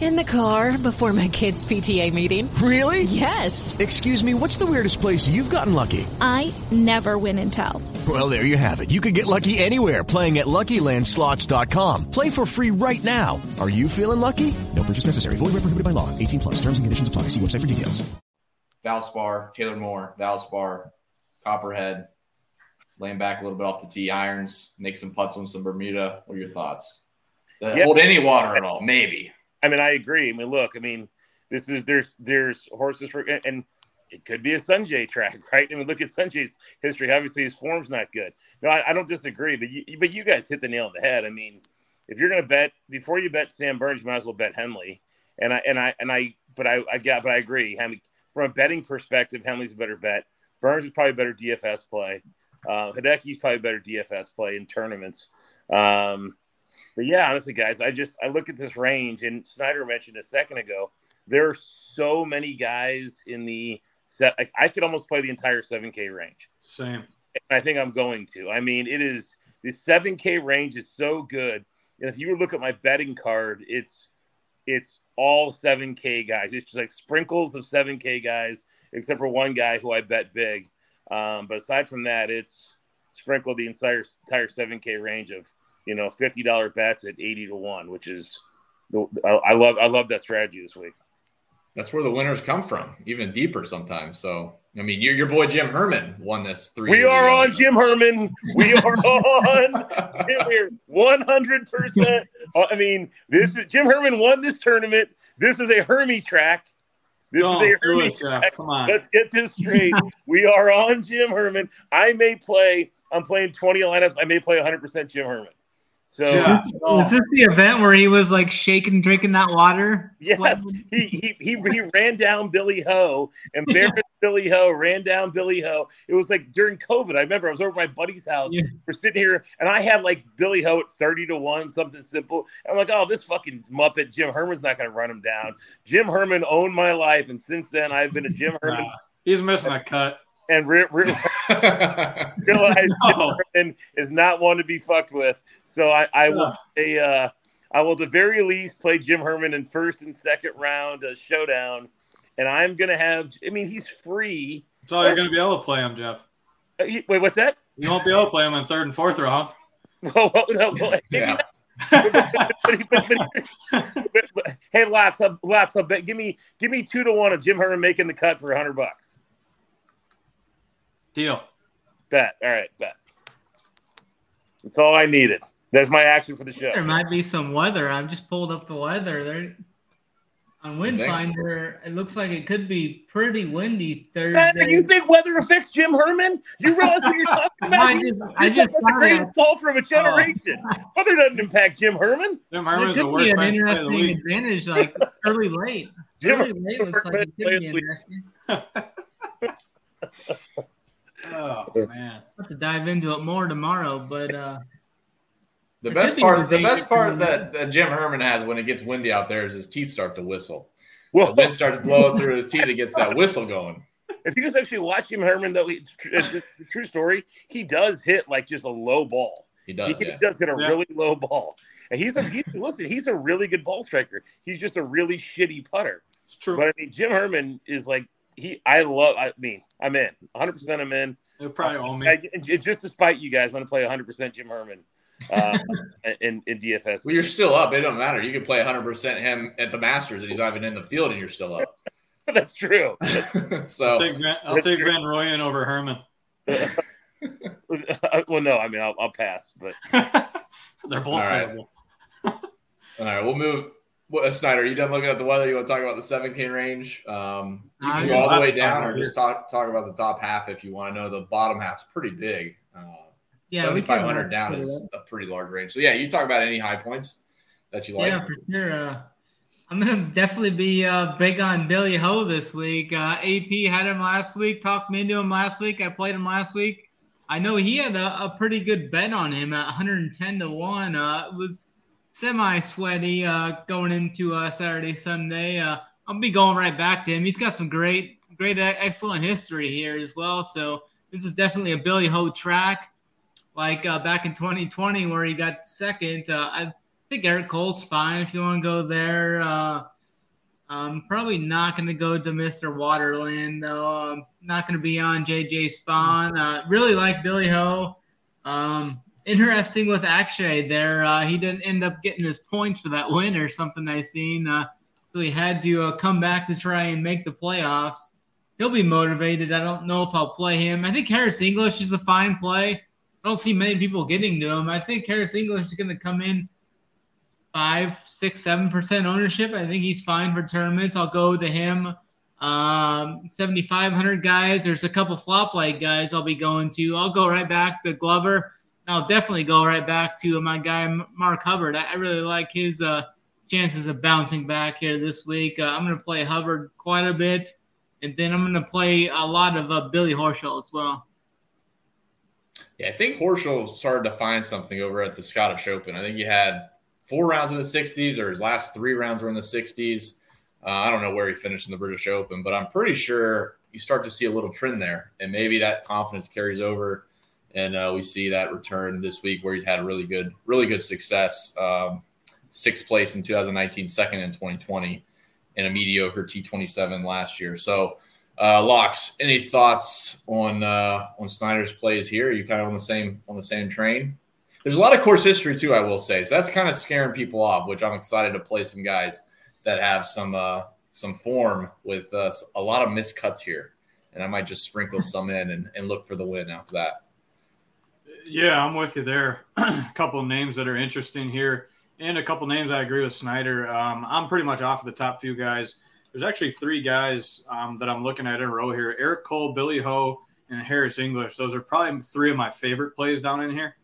In the car, before my kids' P T A meeting. Really? Yes. Excuse me, what's the weirdest place you've gotten lucky? I never win and tell. Well, there you have it. You can get lucky anywhere, playing at Lucky Land Slots dot com. Play for free right now. Are you feeling lucky? No purchase necessary. Void where prohibited by law. eighteen plus. Terms and conditions apply. See website for details. Valspar, Taylor Moore, Valspar, Copperhead, laying back a little bit off the tee, irons, make some putts on some Bermuda. What are your thoughts? Does yeah. hold any water at all? Maybe. I mean, I agree. I mean, look, I mean, this is there's there's horses for and, and it could be a Sunjay track, right? I mean, look at Sunjay's history. Obviously, his form's not good. No, I, I don't disagree, but you, but you guys hit the nail on the head. I mean, if you're going to bet before you bet Sam Burns, you might as well bet Henley. And I and I and I, but I, I got, but I agree. I mean, from a betting perspective, Henley's a better bet. Burns is probably a better D F S play. Uh, Hideki's probably a better D F S play in tournaments. Um, but yeah, honestly, guys, I just I look at this range, and Snyder mentioned a second ago. There are so many guys in the set. Like, I could almost play the entire seven K range. Same. And I think I'm going to. I mean, it is the seven K range is so good. And if you look at my betting card, it's it's all seven K guys. It's just like sprinkles of seven K guys, except for one guy who I bet big. Um, but aside from that, it's sprinkled the entire entire seven K range of, you know, fifty dollars bets at eighty to one, which is I, I love I love that strategy this week. That's where the winners come from, even deeper sometimes. So, I mean, your your boy Jim Herman won this three. We are on Jim Herman. We are on. We're one hundred percent. I mean, this is Jim Herman won this tournament. This is a Hermie track. This Don't is a Hermie it, track. Come on. Let's get this straight. We are on Jim Herman. I may play. I'm playing twenty lineups. I may play one hundred percent Jim Herman. So, is, uh, this, oh. is this the event where he was like shaking, drinking that water? Yes, he, he he he ran down Billy Ho, embarrassed yeah. Billy Ho, ran down Billy Ho. It was like during COVID. I remember I was over at my buddy's house. Yeah. We're sitting here, and I had like Billy Ho at thirty to one, something simple. And I'm like, oh, this fucking Muppet, Jim Herman's not going to run him down. Jim Herman owned my life, and since then I've been a Jim Herman. Nah, he's missing a cut. And re- re- realize no. Jim Herman is not one to be fucked with. So I, I will say, uh, I will at the very least play Jim Herman in first and second round uh, showdown, and I'm gonna have. I mean, he's free. That's all you're gonna be able to play him, Jeff. Uh, he, wait, what's that? You won't be able to play him in third and fourth round. Well, well, no, well, yeah. Hey, laps up, laps up. Give me, give me two to one of Jim Herman making the cut for a hundred bucks. Deal. Bet. All right, bet. That's all I needed. There's my action for the show. There might be some weather. I've just pulled up the weather there on Windfinder. It looks like it could be pretty windy Thursday. Seth, you think weather affects Jim Herman? You realize what you're talking about? I just, I just that's the greatest call from a generation. Oh. Weather doesn't impact Jim Herman. Jim Herman's the worst. It could be an interesting advantage, like early late. Jim early late looks like it could be interesting. Oh man, I'll have to dive into it more tomorrow, but. Uh, The best, be part, the best part, the best part that, that Jim Herman has when it gets windy out there is his teeth start to whistle. Well, the wind starts blowing through his teeth. It gets that whistle going. If you just actually watch Jim Herman, though, he, the true story, he does hit like just a low ball. He does. He yeah. does hit a yeah. really low ball, and he's a he, listen. He's a really good ball striker. He's just a really shitty putter. It's true. But I mean, Jim Herman is like he. I love. I mean, I'm in. one hundred percent I'm in. They're probably all me. I, just despite you guys, I'm going to play one hundred percent Jim Herman. uh, in, in D F S. Well, you're still up. It don't matter. You can play one hundred percent him at the Masters and he's not even in the field and you're still up. That's true. So I'll take, I'll take true. Van Royen over Herman. Well, no, I mean, I'll, I'll pass, but they're both terrible. All right, we'll move. What, Snyder, are you done looking at the weather? You want to talk about the seven K range? Um, you can I go all the way down or here. just talk talk about the top half if you want to know. The bottom half's pretty big. Um, uh, Yeah, seventy-five hundred down is that. a pretty large range. So, yeah, you talk about any high points that you like. Yeah, for sure. Uh, I'm going to definitely be uh, big on Billy Ho this week. Uh, A P had him last week, talked me into him last week. I played him last week. I know he had a, a pretty good bet on him at one hundred ten to one. Uh, it was semi-sweaty uh, going into uh, Saturday, Sunday. Uh, I'll be going right back to him. He's got some great, great, excellent history here as well. So, this is definitely a Billy Ho track. Like uh, back in twenty twenty where he got second. Uh, I think Eric Cole's fine if you want to go there. Uh, I'm probably not going to go to Mister Waterland, though. I'm not going to be on J J Spawn. Uh, really like Billy Ho. Um, interesting with Akshay there. Uh, he didn't end up getting his points for that win or something I seen. Uh, so he had to uh, come back to try and make the playoffs. He'll be motivated. I don't know if I'll play him. I think Harris English is a fine play. I don't see many people getting to him. I think Harris English is going to come in five, six, seven percent ownership. I think he's fine for tournaments. I'll go to him. Um, seventy-five hundred guys. There's a couple flop light guys I'll be going to. I'll go right back to Glover. I'll definitely go right back to my guy Mark Hubbard. I, I really like his uh, chances of bouncing back here this week. Uh, I'm going to play Hubbard quite a bit, and then I'm going to play a lot of uh, Billy Horschel as well. Yeah, I think Horschel started to find something over at the Scottish Open. I think he had four rounds in the sixties, or his last three rounds were in the sixties. Uh, I don't know where he finished in the British Open, but I'm pretty sure you start to see a little trend there. And maybe that confidence carries over, and uh, we see that return this week where he's had really good, really good success. Um, sixth place in two thousand nineteen, second in twenty twenty, and a mediocre T twenty-seven last year. So, Uh, Locks, any thoughts on uh, on Snyder's plays here? Are you kind of on the same on the same train? There's a lot of course history too, I will say. So that's kind of scaring people off, which I'm excited to play some guys that have some uh, some form with uh, a lot of miscuts here, and I might just sprinkle some in and, and look for the win after that. Yeah, I'm with you there. A couple of names that are interesting here, and a couple of names I agree with Snyder. Um, I'm pretty much off of the top few guys. There's actually three guys um, that I'm looking at in a row here. Eric Cole, Billy Ho, and Harris English. Those are probably three of my favorite plays down in here.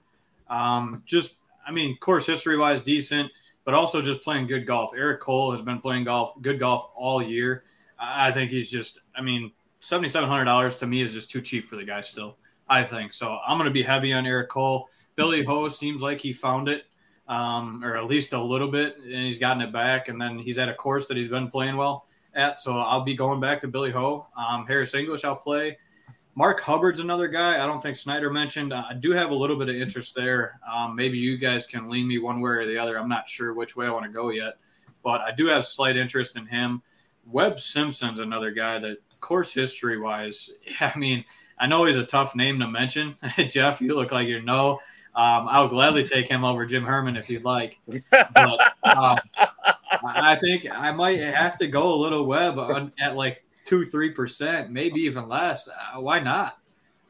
Um, just, I mean, course history-wise, decent, but also just playing good golf. Eric Cole has been playing golf, good golf all year. I think he's just, I mean, seventy-seven hundred dollars to me is just too cheap for the guy still, I think. So I'm going to be heavy on Eric Cole. Billy Ho seems like he found it. Um, or at least a little bit, and he's gotten it back, and then he's at a course that he's been playing well at, so I'll be going back to Billy Ho. Um, Harris English I'll play. Mark Hubbard's another guy I don't think Snyder mentioned. I do have a little bit of interest there. Um, maybe you guys can lean me one way or the other. I'm not sure which way I want to go yet, but I do have slight interest in him. Webb Simpson's another guy that course history-wise, I mean, I know he's a tough name to mention. Jeff, you look like you know. Um, I would gladly take him over Jim Herman if you'd like. But um, I think I might have to go a little web on, at like two, three percent, maybe even less. Uh, why not?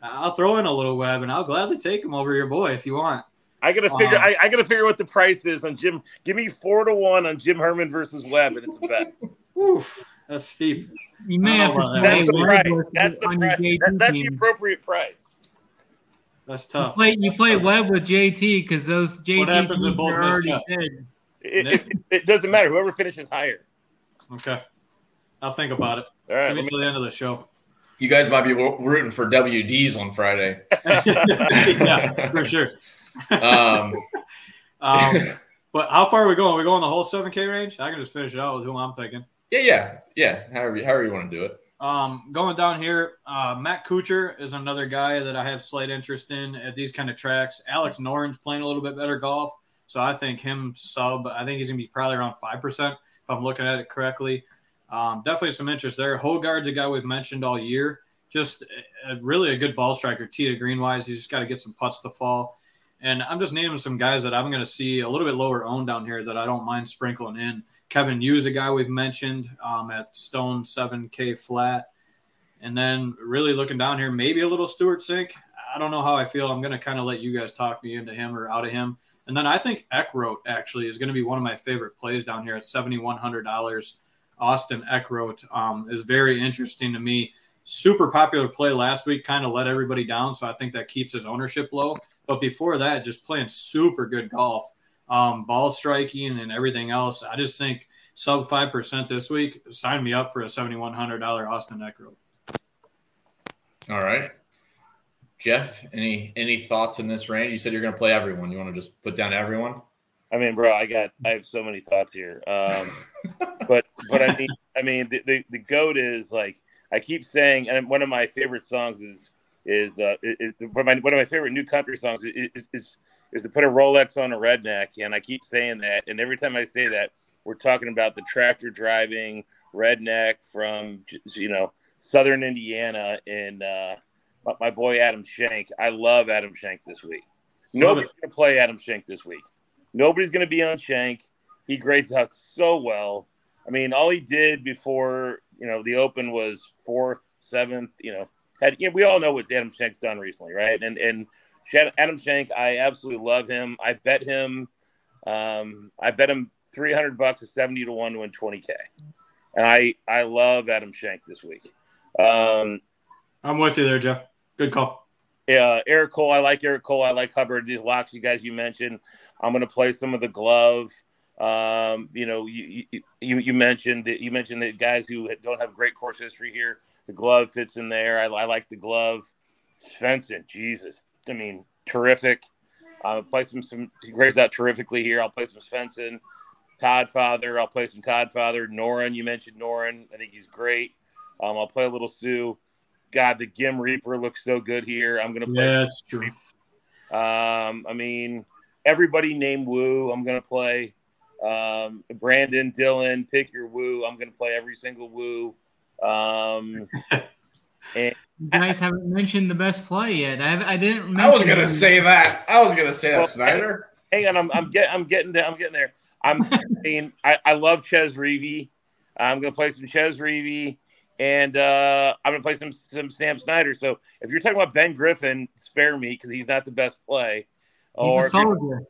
I'll throw in a little web, and I'll gladly take him over your boy if you want. I gotta figure. Um, I, I gotta figure what the price is on Jim. Give me four to one on Jim Herman versus Webb, and it's a bet. Oof, that's steep. You may have to. That's the price. That's the price. That, that's the appropriate price. That's tough. You play, you play Webb with J T because those J T. What happens if both miss cut? It, it, it doesn't matter. Whoever finishes higher. Okay, I'll think about it. All right, give me me- till the end of the show. You guys might be rooting for W Ds on Friday. Yeah, for sure. Um, um, but how far are we going? Are we going the whole seven K range? I can just finish it out with who I'm thinking. Yeah, yeah, yeah. However, however you want to do it. Um, going down here, uh, Matt Kuchar is another guy that I have slight interest in at these kind of tracks. Alex Noren's playing a little bit better golf, so I think him sub. I think he's going to be probably around five percent if I'm looking at it correctly. Um, definitely some interest there. Hogard's a guy we've mentioned all year. Just a, a really a good ball striker, tee to green wise. He's just got to get some putts to fall. And I'm just naming some guys that I'm going to see a little bit lower owned down here that I don't mind sprinkling in. Kevin Hughes, a guy we've mentioned um, at Stone seven K flat. And then really looking down here, maybe a little Stuart Sink. I don't know how I feel. I'm going to kind of let you guys talk me into him or out of him. And then I think Eckroat actually is going to be one of my favorite plays down here at seven thousand one hundred dollars. Austin Eckroat um, is very interesting to me. Super popular play last week, kind of let everybody down, so I think that keeps his ownership low. But before that, just playing super good golf, um, ball striking and everything else. I just think sub five percent this week, sign me up for a seven thousand one hundred dollars Austin Eckroat. All right. Jeff, any any thoughts in this range? You said you're going to play everyone. You want to just put down everyone? I mean, bro, I got, I have so many thoughts here. Um, but, but I mean, I mean, the, the, the GOAT is like, I keep saying, and one of my favorite songs is, is, uh, is, is one of my favorite new country songs is, is, is, is to put a Rolex on a redneck. And I keep saying that. And every time I say that, we're talking about the tractor driving redneck from, you know, Southern Indiana. And, uh, my boy, Adam Schenk. I love Adam Schenk this week. Nobody's going to play Adam Schenk this week. Nobody's going to be on Shank. He grades out so well. I mean, all he did before, you know, the Open was fourth, seventh, you know, had, you know, we all know what Adam Shank's done recently, right? And and Adam Schenk, I absolutely love him. I bet him, um, I bet him three hundred bucks at seventy to one to win twenty K. And I, I love Adam Schenk this week. Um, I'm with you there, Jeff. Good call. Yeah, Eric Cole. I like Eric Cole. I like Hubbard. These locks you guys you mentioned. I'm going to play some of the glove. Um, you know, you you you mentioned that you mentioned that guys who don't have great course history here. The glove fits in there. I, I like the glove. Svensson, Jesus, I mean, terrific. I'll play some some. He grades out terrifically here. I'll play some Svensson. Todd Father. I'll play some Todd Father. Noren, you mentioned Noren. I think he's great. Um, I'll play a little Sue. God, the Gim Reaper looks so good here. I'm going to play. Yeah, that's true. Um, I mean. Everybody named Woo, I'm going to play. Um, Brandon, Dylan, pick your Woo. I'm going to play every single Woo. Um, and you guys I, haven't mentioned the best play yet. I, I didn't. I was going to say that. I was going to say that, well, Snyder. Hang on, I'm, I'm getting, I'm getting, to, I'm getting there. I'm, I mean, I, I love Ches Reavie. I'm going to play some Ches Reavie, and uh, I'm going to play some some Sam Snyder. So if you're talking about Ben Griffin, spare me because he's not the best play. Or if you're,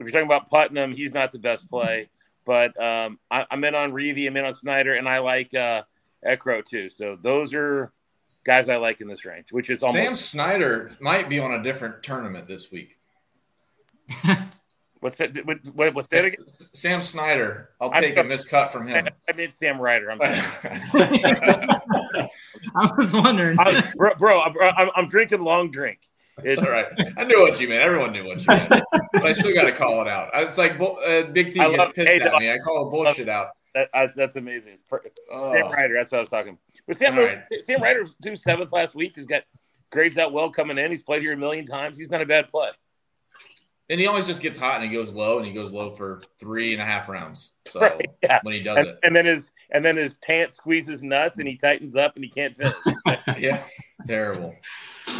if you're talking about Putnam, he's not the best play. But um, I, I'm in on Reavie, I'm in on Snyder, and I like uh, Eckroat too. So those are guys I like in this range, which is almost – Sam Snyder might be on a different tournament this week. What's that? What, what, what's that again? Sam Snyder. I'll take I'm, a miscut from him. I mean Sam Ryder. I'm I was wondering. I, bro, bro I'm, I'm drinking long drink. It's all right. I knew what you meant. Everyone knew what you meant. But I still got to call it out. It's like uh, Big T gets pissed hey, at no, me. I call bullshit out. That, that's, that's amazing. Oh. Sam Ryder, that's what I was talking. But Sam, right. Sam Ryder, two seventh last week. He's got grades out well coming in. He's played here a million times. He's not a bad play. And he always just gets hot and he goes low and he goes low for three and a half rounds. So right, yeah. When he does and, it, and then his and then his pants squeezes nuts and he tightens up and he can't finish. Yeah, terrible.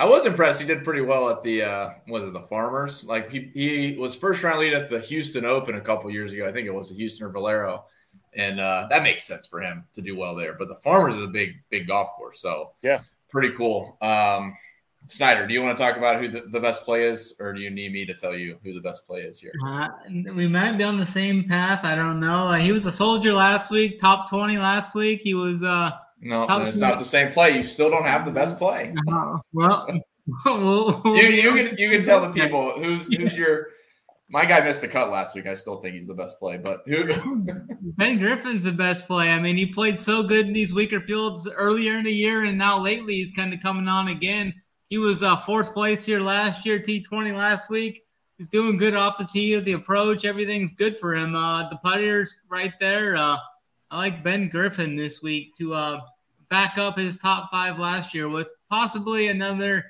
I was impressed. He did pretty well at the uh, was it the Farmers? Like he he was first round lead at the Houston Open a couple years ago. I think it was the Houston or Valero, and uh, that makes sense for him to do well there. But the Farmers is a big big golf course, so yeah, pretty cool. Um, Snyder, do you want to talk about who the, the best play is, or do you need me to tell you who the best play is here? Uh, we might be on the same path. I don't know. He was a soldier last week, top twenty last week. He was. Uh, No, it's not the same play. You still don't have the best play. Uh, well, we'll, we'll you, you can you can tell the people who's who's yeah. your. My guy missed the cut last week. I still think he's the best play, but who? Ben Griffin's the best play. I mean, he played so good in these weaker fields earlier in the year, and now lately he's kind of coming on again. He was uh, fourth place here last year, T twenty last week. He's doing good off the tee, the approach, everything's good for him. Uh, the putter's right there. Uh, I like Ben Griffin this week to uh, back up his top five last year with possibly another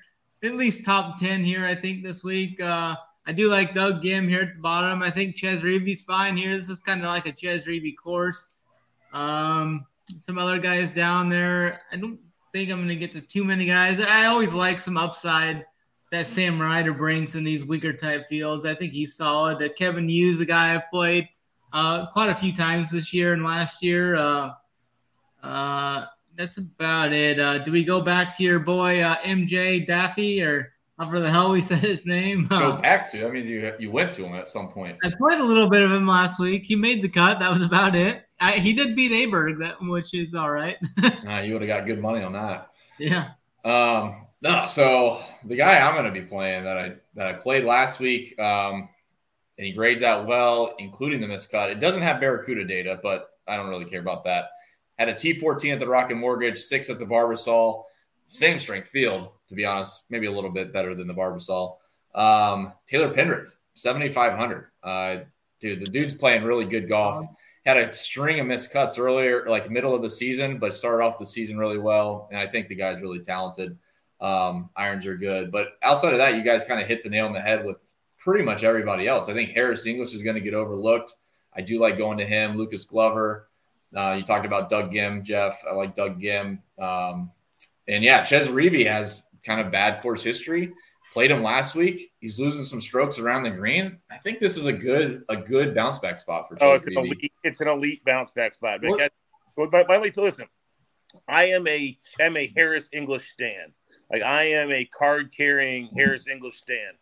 at least top ten here, I think, this week. Uh, I do like Doug Gim here at the bottom. I think Ches Reeve's fine here. This is kind of like a Ches Reeve course. Um, some other guys down there. I don't think I'm going to get to too many guys. I always like some upside that Sam Ryder brings in these weaker type fields. I think he's solid. Uh, Kevin Hughes, the guy I've played Uh, quite a few times this year and last year. Uh, uh, that's about it. Uh, do we go back to your boy uh, M J Daffy, or however the hell we said his name? Go uh, back to. That means you you went to him at some point. I played a little bit of him last week. He made the cut. That was about it. I, he did beat Aberg, that, which is all right. uh, you would have got good money on that. Yeah. Um. No. So the guy I'm going to be playing that I that I played last week. Um. And he grades out well, including the missed cut. It doesn't have Barracuda data, but I don't really care about that. Had a T fourteen at the Rocket Mortgage, six at the Barbasol. Same strength field, to be honest. Maybe a little bit better than the Barbasol. Um, Taylor Pendrith, seventy-five hundred. Uh, dude, the dude's playing really good golf. Had a string of missed cuts earlier, like middle of the season, but started off the season really well. And I think the guy's really talented. Um, irons are good. But outside of that, you guys kind of hit the nail on the head with pretty much everybody else. I think Harris English is going to get overlooked. I do like going to him. Lucas Glover. Uh, you talked about Doug Gim, Jeff. I like Doug Gim. Um, and, yeah, Ches Reeve has kind of bad course history. Played him last week. He's losing some strokes around the green. I think this is a good a good bounce back spot for Ches oh, it's Reeve. An elite, it's an elite bounce back spot. But by the way, listen, I am a, I'm a Harris English stan. Like, I am a card-carrying Harris English stan.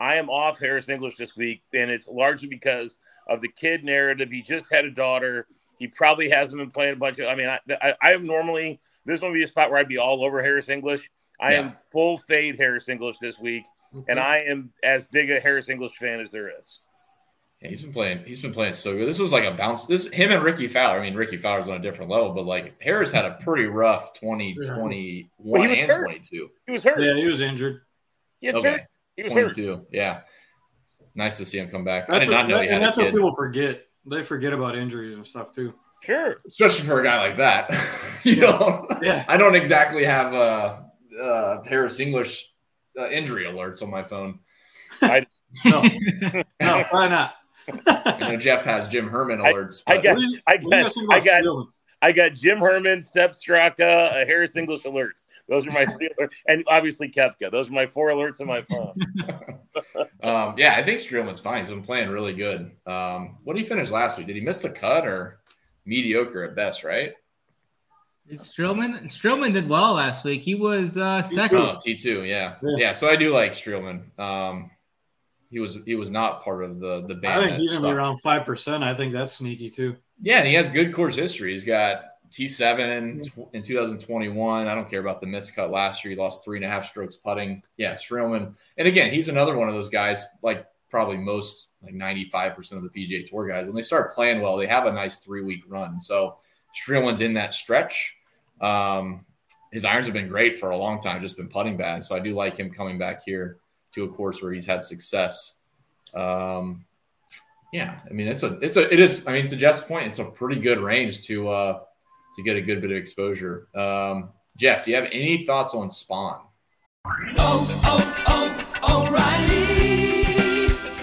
I am off Harris English this week, and it's largely because of the kid narrative. He just had a daughter. He probably hasn't been playing a bunch of – I mean, I, I, I am normally – this would be a spot where I'd be all over Harris English. I yeah. am full fade Harris English this week, okay. and I am as big a Harris English fan as there is. Yeah, he's been playing. He's been playing so good. This was like a bounce. This him and Ricky Fowler. I mean, Ricky Fowler's on a different level, but like Harris had a pretty rough twenty twenty-one well, and hurt. twenty-two. He was hurt. Yeah, he was injured. Yes, okay. Very- He was twenty-two. Yeah. Nice to see him come back. That's I did not know that, he had and that's a kid. What people forget. They forget about injuries and stuff too. Sure. Especially for a guy like that. you yeah. know, yeah. I don't exactly have uh, uh, Harris English uh, injury alerts on my phone. I, no. no, why not? I know Jeff has Jim Herman alerts. I, I got, you, I, got, I, got I got Jim Herman, Step Straka, uh, Harris English alerts. Those are my three alerts. And obviously Koepka. Those are my four alerts on my phone. um, yeah, I think Streelman's fine. He's been playing really good. Um, what did he finish last week? Did he miss the cut or mediocre at best, right? It's Streelman. Streelman did well last week. He was uh, second. Oh, T two, yeah. yeah. Yeah, so I do like Streelman. Um, he was he was not part of the, the band. I think he's going to be around five percent. I think that's sneaky too. Yeah, and he has good course history. He's got – T seven in two thousand twenty-one. I don't care about the miscut last year. He lost three and a half strokes putting. Yeah, Streelman. And again, he's another one of those guys, like probably most, like ninety-five percent of the P G A Tour guys. When they start playing well, they have a nice three-week run. So Streelman's in that stretch. Um, his irons have been great for a long time, just been putting bad. So I do like him coming back here to a course where he's had success. Um, yeah, I mean, it's a, it's a, it is, I mean, to Jeff's point, it's a pretty good range to, uh, to get a good bit of exposure. Um, Jeff, do you have any thoughts on Spawn? Oh, oh, oh, O'Reilly!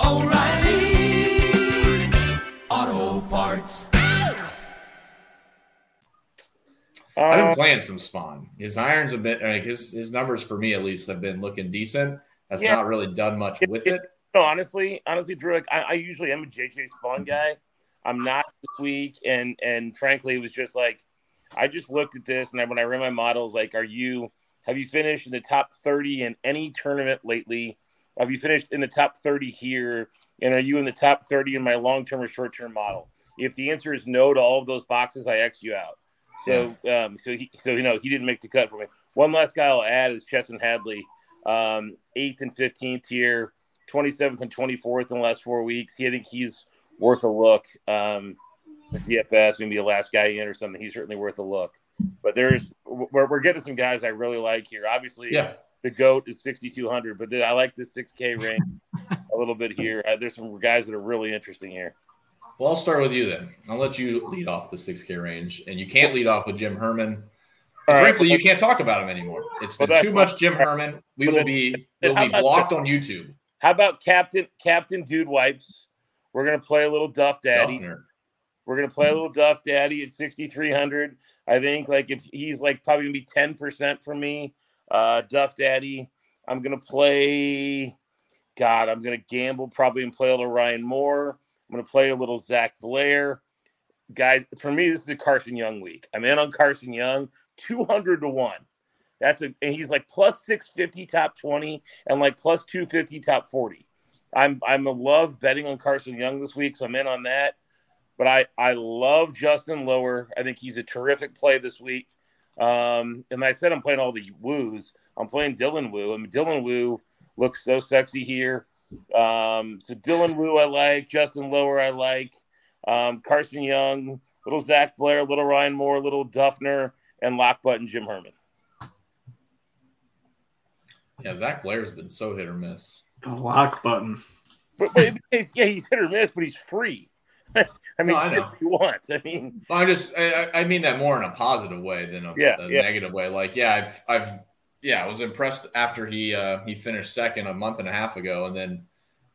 oh, oh, O'Reilly Auto Parts. Uh, I've been playing some Spawn. His irons have been like his his numbers for me at least have been looking decent. That's yeah. not really done much it, with it. it. No, honestly, honestly, Drew, like, I, I usually am a J J Spawn guy. I'm not this week, and and frankly, it was just like I just looked at this, and I, when I ran my models, like, are you have you finished in the top thirty in any tournament lately? Have you finished in the top thirty here? And are you in the top thirty in my long term or short term model? If the answer is no to all of those boxes, I X you out. So, um, so he, so you know, he didn't make the cut for me. One last guy I'll add is Chesson Hadley, um, eighth and fifteenth here, twenty seventh and twenty fourth in the last four weeks. He, I think he's worth a look. Um, the D F S maybe the last guy in or something. He's certainly worth a look. But there's we're, we're getting some guys I really like here. Obviously, yeah. the GOAT is sixty two hundred, but I like the six K range a little bit here. Uh, there's some guys that are really interesting here. Well, I'll start with you then. I'll let you lead off the six K range, and you can't lead off with Jim Herman. Right. Frankly, you can't talk about him anymore. It's been well, too much Jim Herman. We will be we'll be blocked on YouTube. How about Captain Captain Dude Wipes? We're gonna play a little Duff Daddy. Duffner. We're gonna play a little Duff Daddy at sixty-three hundred. I think like if he's like probably gonna be ten percent for me, uh, Duff Daddy. I'm gonna play. God, I'm gonna gamble probably and play a little Ryan Moore. I'm going to play a little Zach Blair. Guys, for me, this is a Carson Young week. I'm in on Carson Young, two hundred to one. That's a, and he's like plus six fifty top twenty and like plus two fifty top forty. I'm I'm a love betting on Carson Young this week, so I'm in on that. But I, I love Justin Lower. I think he's a terrific play this week. Um, and I said I'm playing all the woos. I'm playing Dylan Woo. I mean, Dylan Woo looks so sexy here. Um, so Dylan Woo I like, Justin Lower I like, um, Carson Young, little Zach Blair, little Ryan Moore, little Duffner, and Lock Button Jim Herman. Yeah, Zach Blair's been so hit or miss. Lock Button. But, but it's, yeah, he's hit or miss, but he's free. I mean, no, I know. If he wants. I mean, I just I, I mean that more in a positive way than a, yeah, a yeah. negative way. Like, yeah, I've I've. Yeah, I was impressed after he uh, he finished second a month and a half ago, and then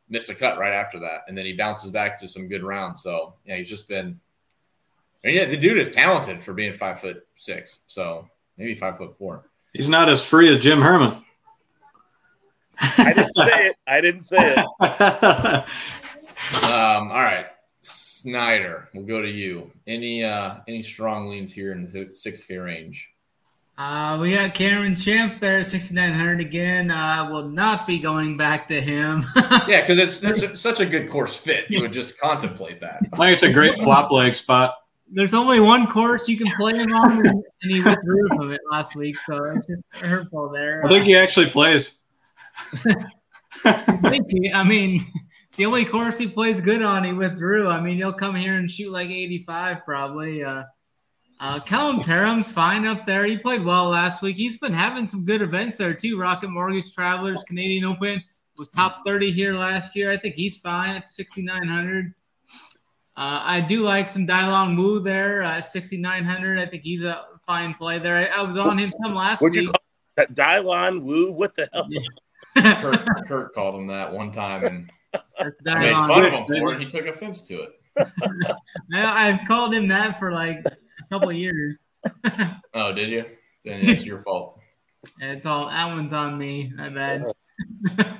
missed a cut right after that, and then he bounces back to some good rounds. So yeah, he's just been. I mean, yeah, the dude is talented for being five foot six, so maybe five foot four. He's not as free as Jim Herman. I didn't say it. I didn't say it. um. All right, Snyder, we'll go to you. Any uh any strong leans here in the six K range? Uh, we got Cameron Champ there, sixty-nine hundred again. I uh, will not be going back to him. Yeah, because it's, it's a, such a good course fit. You would just contemplate that. I think it's a great flop leg spot. There's only one course you can play him on, and he withdrew from it last week, so that's just hurtful there. I think he actually plays. I mean, the only course he plays good on, he withdrew. I mean, he'll come here and shoot like eighty-five probably, uh. Uh, Callum Tarum's fine up there. He played well last week. He's been having some good events there, too. Rocket Mortgage, Travelers, Canadian Open was top thirty here last year. I think he's fine at sixty-nine hundred. Uh, I do like some Dylon Wu there at uh, sixty-nine hundred. I think he's a fine play there. I, I was on him some last What'd week. You call that? Dylon Wu? What the hell? Kurt, Kurt called him that one time, and I made fun of him for it. He took offense to it. I, I've called him that for like – couple of years. Oh, did you? Then it's your fault. It's all that one's on me. I bet. Yeah.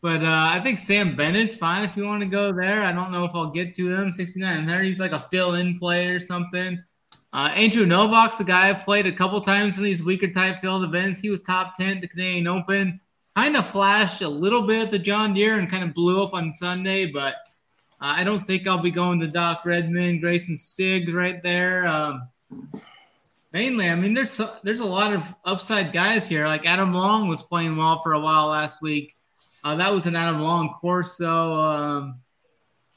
But uh, I think Sam Bennett's fine if you want to go there. I don't know if I'll get to him. sixty-nine there, he's like a fill-in play or something. Uh, Andrew Novak's the guy I played a couple times in these weaker type field events. He was top ten at the Canadian Open. Kind of flashed a little bit at the John Deere and kind of blew up on Sunday, but. Uh, I don't think I'll be going to Doc Redmond, Grayson Siggs right there. Um, mainly, I mean, there's so, there's a lot of upside guys here. Like Adam Long was playing well for a while last week. Uh, that was an Adam Long course, so um,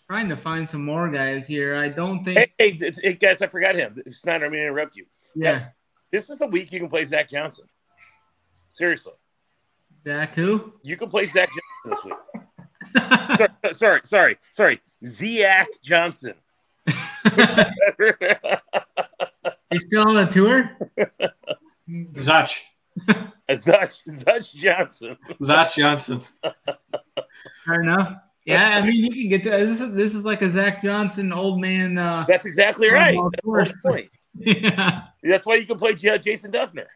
trying to find some more guys here. I don't think. Hey, hey, hey guys, I forgot him. Snyder, I'm going to interrupt you. Yeah. yeah. This is the week you can play Zach Johnson. Seriously. Zach who? You can play Zach Johnson this week. sorry, sorry, sorry, sorry. Ziak Johnson. He's still on a tour? Zach. Zach. Zach Johnson. Zach Johnson. Fair enough. Yeah, I mean, you can get to this. Is, this is like a Zach Johnson old man. Uh, That's exactly right. That's, yeah. That's why you can play Jason Duffner.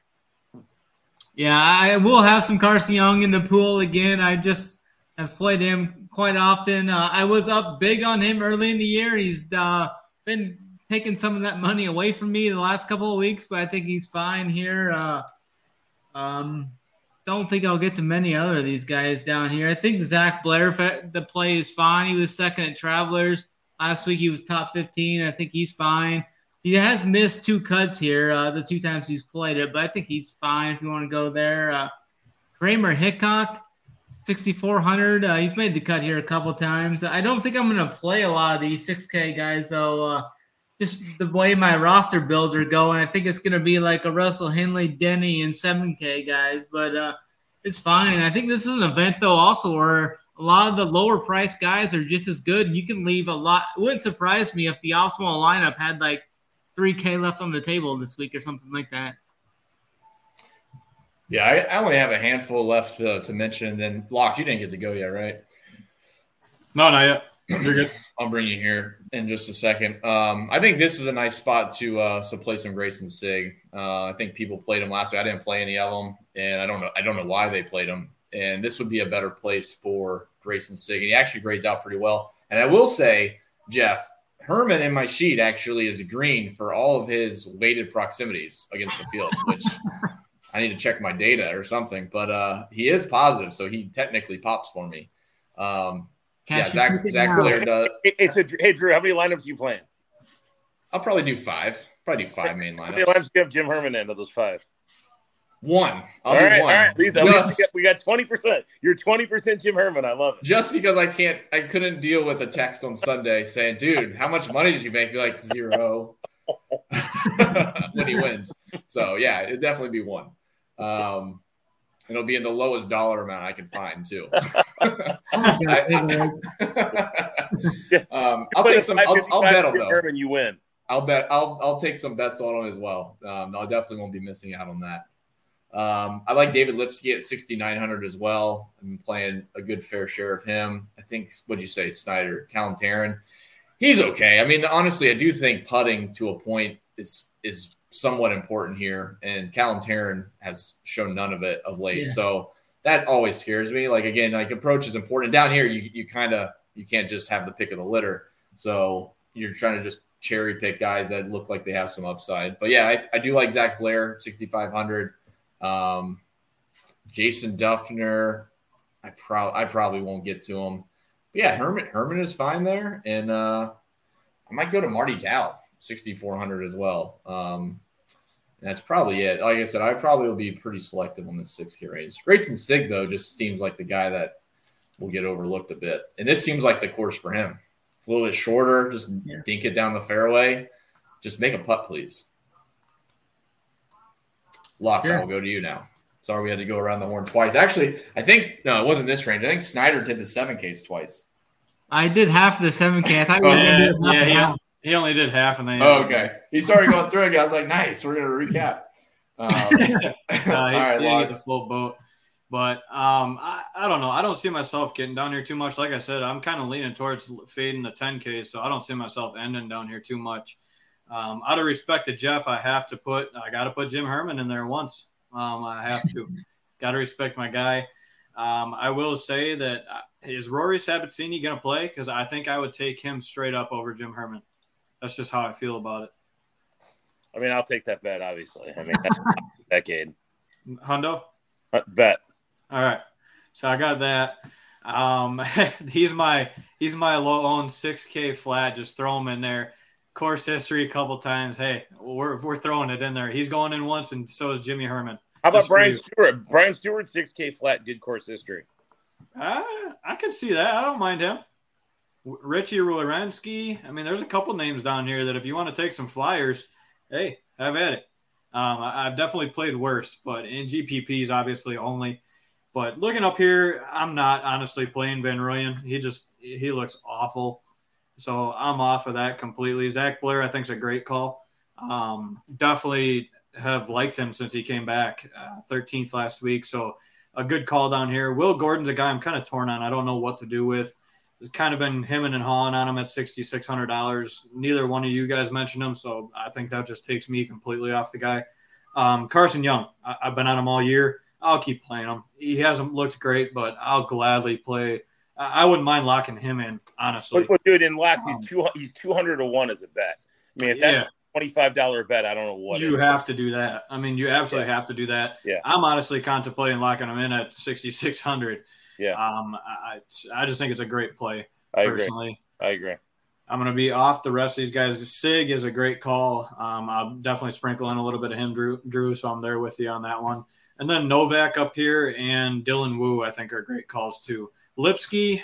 Yeah, I will have some Carson Young in the pool again. I just have played him quite often. Uh, I was up big on him early in the year. He's uh, been taking some of that money away from me the last couple of weeks, but I think he's fine here. Uh, um. Don't think I'll get to many other of these guys down here. I think Zach Blair, the play is fine. He was second at Travelers last week. He was top fifteen. I think he's fine. He has missed two cuts here, uh, the two times he's played it, but I think he's fine if you want to go there. Uh, Kramer Hickok, sixty-four hundred. Uh, he's made the cut here a couple times. I don't think I'm going to play a lot of these six K guys, though. Uh, just the way my roster builds are going, I think it's going to be like a Russell Henley, Denny, and seven K guys, but uh, it's fine. I think this is an event, though, also where a lot of the lower-priced guys are just as good, and you can leave a lot. It wouldn't surprise me if the optimal lineup had like three K left on the table this week or something like that. Yeah, I, I only have a handful left uh, to mention. And then, Locke, you didn't get to go yet, right? No, not yet. You're good. I'll bring you here in just a second. Um, I think this is a nice spot to uh, so play some Grayson Sig. Uh, I think people played him last week. I didn't play any of them, and I don't know. I don't know why they played him. And this would be a better place for Grayson Sig. And he actually grades out pretty well. And I will say, Jeff Herman in my sheet actually is green for all of his weighted proximities against the field, which I need to check my data or something. But uh, he is positive, so he technically pops for me. Um, Cash yeah, Zach, Zach Blair does. Hey, so, hey, Drew, how many lineups are you playing? I'll probably do five. Probably do five main lineups. How many lineups do you have Jim Herman in of those five? One. I'll all do right, one. All right, Lisa, just, we got twenty percent. You're twenty percent Jim Herman. I love it. Just because I can't, I couldn't deal with a text on Sunday saying, dude, how much money did you make? You're like, zero when he wins. So, yeah, it'd definitely be one. Um, it'll be in the lowest dollar amount I can find, too. I, I, um, I'll take some. I'll, I'll bet on though. Herman, you win. I'll bet. I'll I'll take some bets on it as well. Um, I definitely won't be missing out on that. Um, I like David Lipsky at sixty-nine hundred as well. I'm playing a good fair share of him. I think. What'd you say, Snyder? Callum Tarrin. He's okay. I mean, honestly, I do think putting to a point is is somewhat important here, and Callum Tarrin has shown none of it of late. Yeah. So. That always scares me. Like, again, like approach is important. Down here, you you kind of – you can't just have the pick of the litter. So you're trying to just cherry pick guys that look like they have some upside. But, yeah, I, I do like Zach Blair, sixty-five hundred. Um, Jason Duffner, I, pro- I probably won't get to him. But, yeah, Herman Herman is fine there. And uh, I might go to Marty Dow, sixty-four hundred as well. Um And that's probably it. Like I said, I probably will be pretty selective on this six K range. Grayson Sig, though, just seems like the guy that will get overlooked a bit. And this seems like the course for him. It's a little bit shorter. Just yeah. dink it down the fairway. Just make a putt, please. Locks, sure. I'll go to you now. Sorry we had to go around the horn twice. Actually, I think – no, it wasn't this range. I think Snyder did the seven Ks twice. I did half of the seven K. I thought oh, we yeah, did yeah, yeah. He only did half, and then oh, okay. He started going through again. I was like, "Nice, we're gonna recap." Um, uh, all right, Logs. Get the full boat, but um, I, I don't know. I don't see myself getting down here too much. Like I said, I'm kind of leaning towards fading the ten K, so I don't see myself ending down here too much. Um, out of respect to Jeff, I have to put. I got to put Jim Herman in there once. Um, I have to. Got to respect my guy. Um, I will say that is Rory Sabatini gonna play? Because I think I would take him straight up over Jim Herman. That's just how I feel about it. I mean, I'll take that bet, obviously. I mean, that's a decade. Hundo? Uh, bet. All right. So I got that. Um, he's my he's my low-owned six K flat. Just throw him in there. Course history a couple times. Hey, we're we're throwing it in there. He's going in once, and so is Jimmy Herman. How about just Brian Stewart? Brian Stewart, six K flat, good course history. Uh, I can see that. I don't mind him. Richie Wierenski. I mean, there's a couple names down here that if you want to take some flyers, hey, have at it. Um, I, I've definitely played worse, but in G P Ps, obviously only. But looking up here, I'm not honestly playing Van Rooyen. He just – he looks awful. So I'm off of that completely. Zach Blair, I think, is a great call. Um, definitely have liked him since he came back uh, thirteenth last week. So a good call down here. Will Gordon's a guy I'm kind of torn on. I don't know what to do with. It's kind of been hemming and hawing on him at six thousand six hundred dollars. Neither one of you guys mentioned him, so I think that just takes me completely off the guy. Um, Carson Young, I- I've been on him all year. I'll keep playing him. He hasn't looked great, but I'll gladly play. I, I wouldn't mind locking him in, honestly. But, but dude, in locks, um, he's, two- he's two hundred to one as a bet. I mean, if yeah. that's a twenty-five dollar bet, I don't know what You it have is. to do that. I mean, you absolutely yeah. have to do that. Yeah. I'm honestly contemplating locking him in at six thousand six hundred dollars. Yeah. Um, I, I just think it's a great play. I personally. Agree. I agree. I'm going to be off the rest of these guys. Sig is a great call. Um, I'll definitely sprinkle in a little bit of him, Drew, Drew. So I'm there with you on that one. And then Novak up here and Dylan Wu, I think, are great calls too. Lipsky,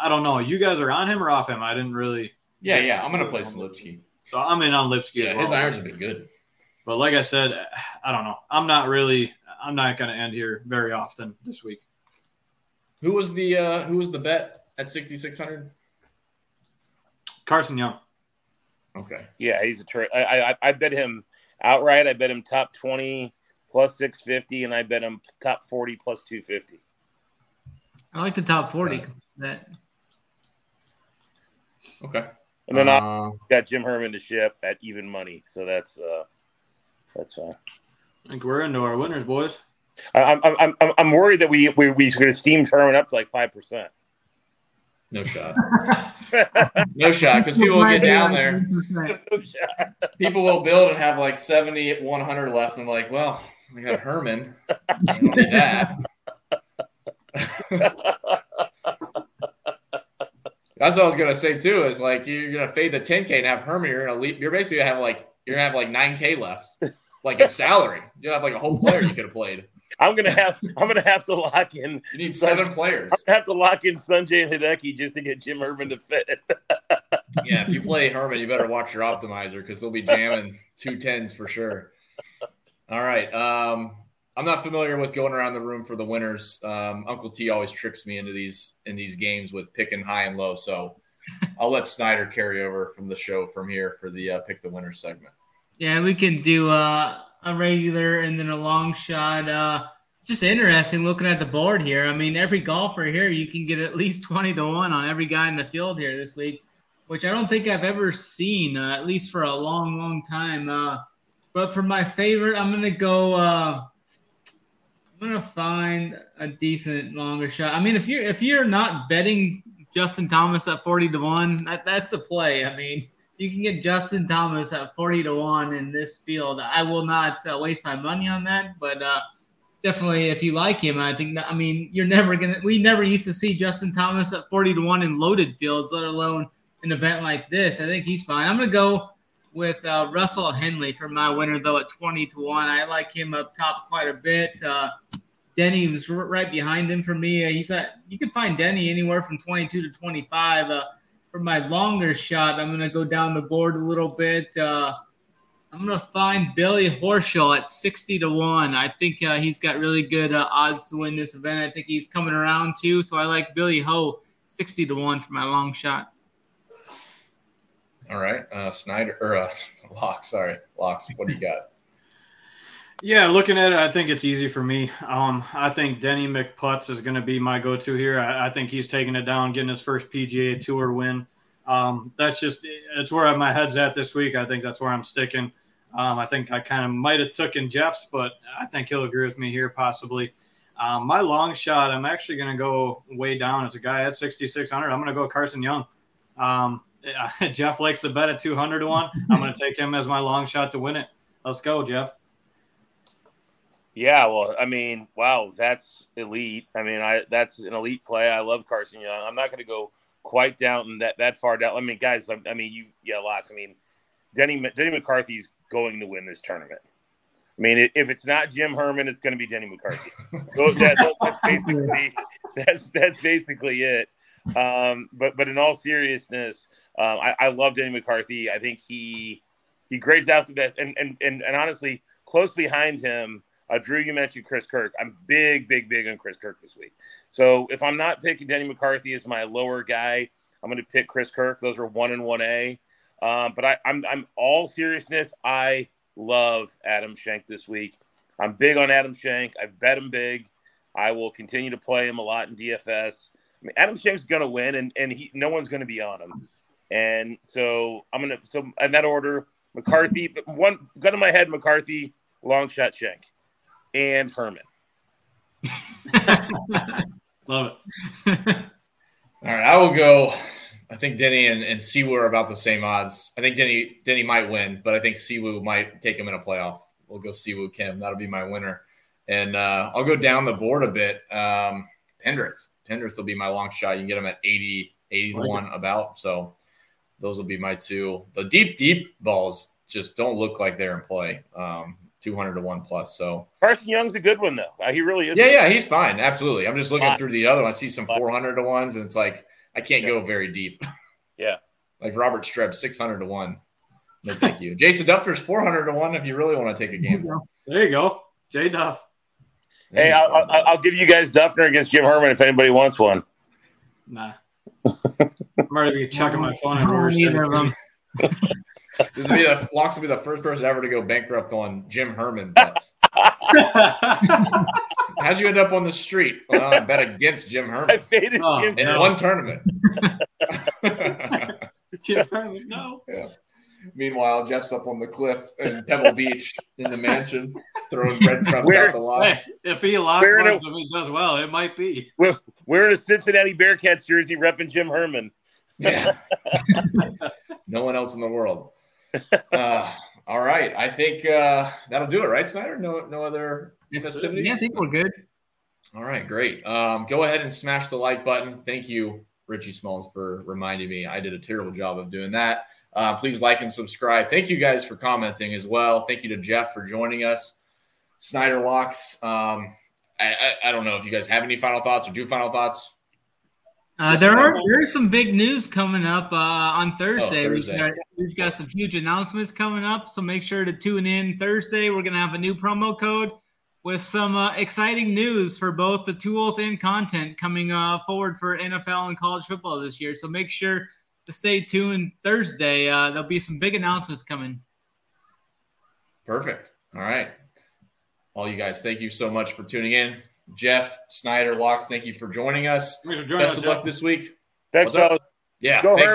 I don't know. You guys are on him or off him? I didn't really. Yeah. Yeah. I'm going to play some Lipsky. So I'm in on Lipsky yeah, as well. His irons have been good. But like I said, I don't know. I'm not really, I'm not going to end here very often this week. Who was the uh, who was the bet at six thousand six hundred? Carson Young. Okay. Yeah, he's a ter- I, I I bet him outright. I bet him top twenty plus six fifty, and I bet him top forty plus two fifty. I like the top forty. Okay. That. Okay. And then uh, I got Jim Herman to ship at even money, so that's uh, that's fine. I think we're into our winners, boys. I'm I'm I'm I'm worried that we we we going to steam Herman up to like five percent. No shot. No shot because people will get down there. No shot. People will build and have like seventy, one hundred left, and like, well, we got Herman. I don't need that. That's what I was gonna say too. Is like you're gonna fade the ten k and have Herman. You're gonna leave. You're basically gonna have like you're gonna have like nine k left, like a salary. You have like a whole player you could have played. I'm gonna have I'm gonna have to lock in. You need seven Sun, players. I'm gonna have to lock in Sanjay and Hideki just to get Jim Herman to fit. Yeah, if you play Herman, you better watch your optimizer because they'll be jamming two tens for sure. All right, um, I'm not familiar with going around the room for the winners. Um, Uncle T always tricks me into these in these games with picking high and low. So I'll let Snyder carry over from the show from here for the uh, pick the winner segment. Yeah, we can do. Uh... A regular and then a long shot. Uh, just interesting looking at the board here. I mean, every golfer here, you can get at least twenty to one on every guy in the field here this week, which I don't think I've ever seen, uh, at least for a long, long time. Uh, but for my favorite, I'm going to go uh, – I'm going to find a decent longer shot. I mean, if you're, if you're not betting Justin Thomas at forty to one, that, that's the play. I mean – you can get Justin Thomas at forty to one in this field. I will not uh, waste my money on that, but uh, definitely if you like him, I think that, I mean, you're never going to, we never used to see Justin Thomas at forty to one in loaded fields, let alone an event like this. I think he's fine. I'm going to go with uh, Russell Henley for my winner, though, at twenty to one. I like him up top quite a bit. Uh, Denny was r- right behind him for me. Uh, he's at, you can find Denny anywhere from twenty-two to twenty-five. Uh, For my longer shot, I'm going to go down the board a little bit. Uh, I'm going to find Billy Horschel at sixty to one. I think uh, he's got really good uh, odds to win this event. I think he's coming around too. So I like Billy Ho sixty to one for my long shot. All right. Uh, Snyder or uh, Locks. Sorry. Locks. What do you got? Yeah, looking at it, I think it's easy for me. Um, I think Denny McPutz is going to be my go-to here. I, I think he's taking it down, getting his first P G A Tour win. Um, that's just – it's where my head's at this week. I think that's where I'm sticking. Um, I think I kind of might have took in Jeff's, but I think he'll agree with me here possibly. Um, my long shot, I'm actually going to go way down. It's a guy at sixty-six hundred. I'm going to go Carson Young. Um, Jeff likes the bet at two hundred to one. I'm going to take him as my long shot to win it. Let's go, Jeff. Yeah, well, I mean, wow, that's elite. I mean, I that's an elite play. I love Carson Young. I'm not going to go quite down that, that far down. I mean, guys, I, I mean, you, yeah, lots. I mean, Denny Denny McCarthy's going to win this tournament. I mean, it, if it's not Jim Herman, it's going to be Denny McCarthy. that's, that's basically that's that's basically it. Um, but but in all seriousness, um, I, I love Denny McCarthy. I think he he grades out the best, and and and, and honestly, close behind him. Uh, Drew, you mentioned Chris Kirk. I'm big, big, big on Chris Kirk this week. So if I'm not picking Denny McCarthy as my lower guy, I'm going to pick Chris Kirk. Those are one and one A. Um, but I, I'm, I'm all seriousness. I love Adam Schenk this week. I'm big on Adam Schenk. I bet him big. I will continue to play him a lot in D F S. I mean, Adam Schenk's going to win, and and he, no one's going to be on him. And so I'm going to, so in that order, McCarthy, but one gun in my head, McCarthy, long shot Schenk, and Herman. Love it. All right, I will go. I think Denny and, and Siwoo are about the same odds. I think Denny Denny might win, but I think Siwoo might take him in a playoff. We'll go Siwoo Kim. That'll be my winner. And uh, I'll go down the board a bit. Um, Pendrith. Pendrith will be my long shot. You can get him at eighty, eighty to one about. So those will be my two. The deep, deep balls just don't look like they're in play. Um, two hundred to one plus. So Carson Young's a good one, though. Uh, he really is. Yeah, yeah, he's fine. Absolutely. I'm just looking Fine. through the other one. I see some Fine. four hundred to ones, and it's like, I can't yeah. go very deep. Yeah. Like Robert Streb, six hundred to one. No, thank you. Jason Duffer's four hundred to one if you really want to take a game. There you go. Jay Duff. Hey, I'll, I'll, I'll give you guys Duffner against Jim Herman if anybody wants one. Nah. I'm already chucking my phone in order. Either of them. This will be the Locks will be the first person ever to go bankrupt on Jim Herman bets. How'd you end up on the street? Well, I bet against Jim Herman. I faded oh, Jim in Herman. One tournament. Jim Herman, no. Yeah. Meanwhile, Jeff's up on the cliff in Pebble Beach in the mansion, throwing breadcrumbs out the locks. Hey, if he locks ones, if he does well, it might be. We're, we're in a Cincinnati Bearcats jersey repping Jim Herman. Yeah. No one else in the world. Uh, all right. I think uh, that'll do it, right, Snyder? No no other festivities? Yeah, I think we're good. All right, great. Um, go ahead and smash the like button. Thank you, Richie Smalls, for reminding me. I did a terrible job of doing that. Uh, please like and subscribe. Thank you guys for commenting as well. Thank you to Jeff for joining us. Snyder Locks. Um, I, I, I don't know if you guys have any final thoughts or do final thoughts. Uh, there are there is some big news coming up uh, on Thursday. Oh, Thursday. We've got, we've got some huge announcements coming up, so make sure to tune in Thursday. We're going to have a new promo code with some uh, exciting news for both the tools and content coming uh, forward for N F L and college football this year. So make sure – stay tuned Thursday. Uh, there'll be some big announcements coming. Perfect. All right. All you guys, thank you so much for tuning in. Jeff, Snyder, Locks, thank you for joining us. Joining Best us, of Jeff. Luck this week. Thanks, fellas. Yeah, Go thanks,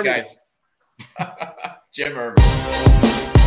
Herman. Guys. Jim Irvin.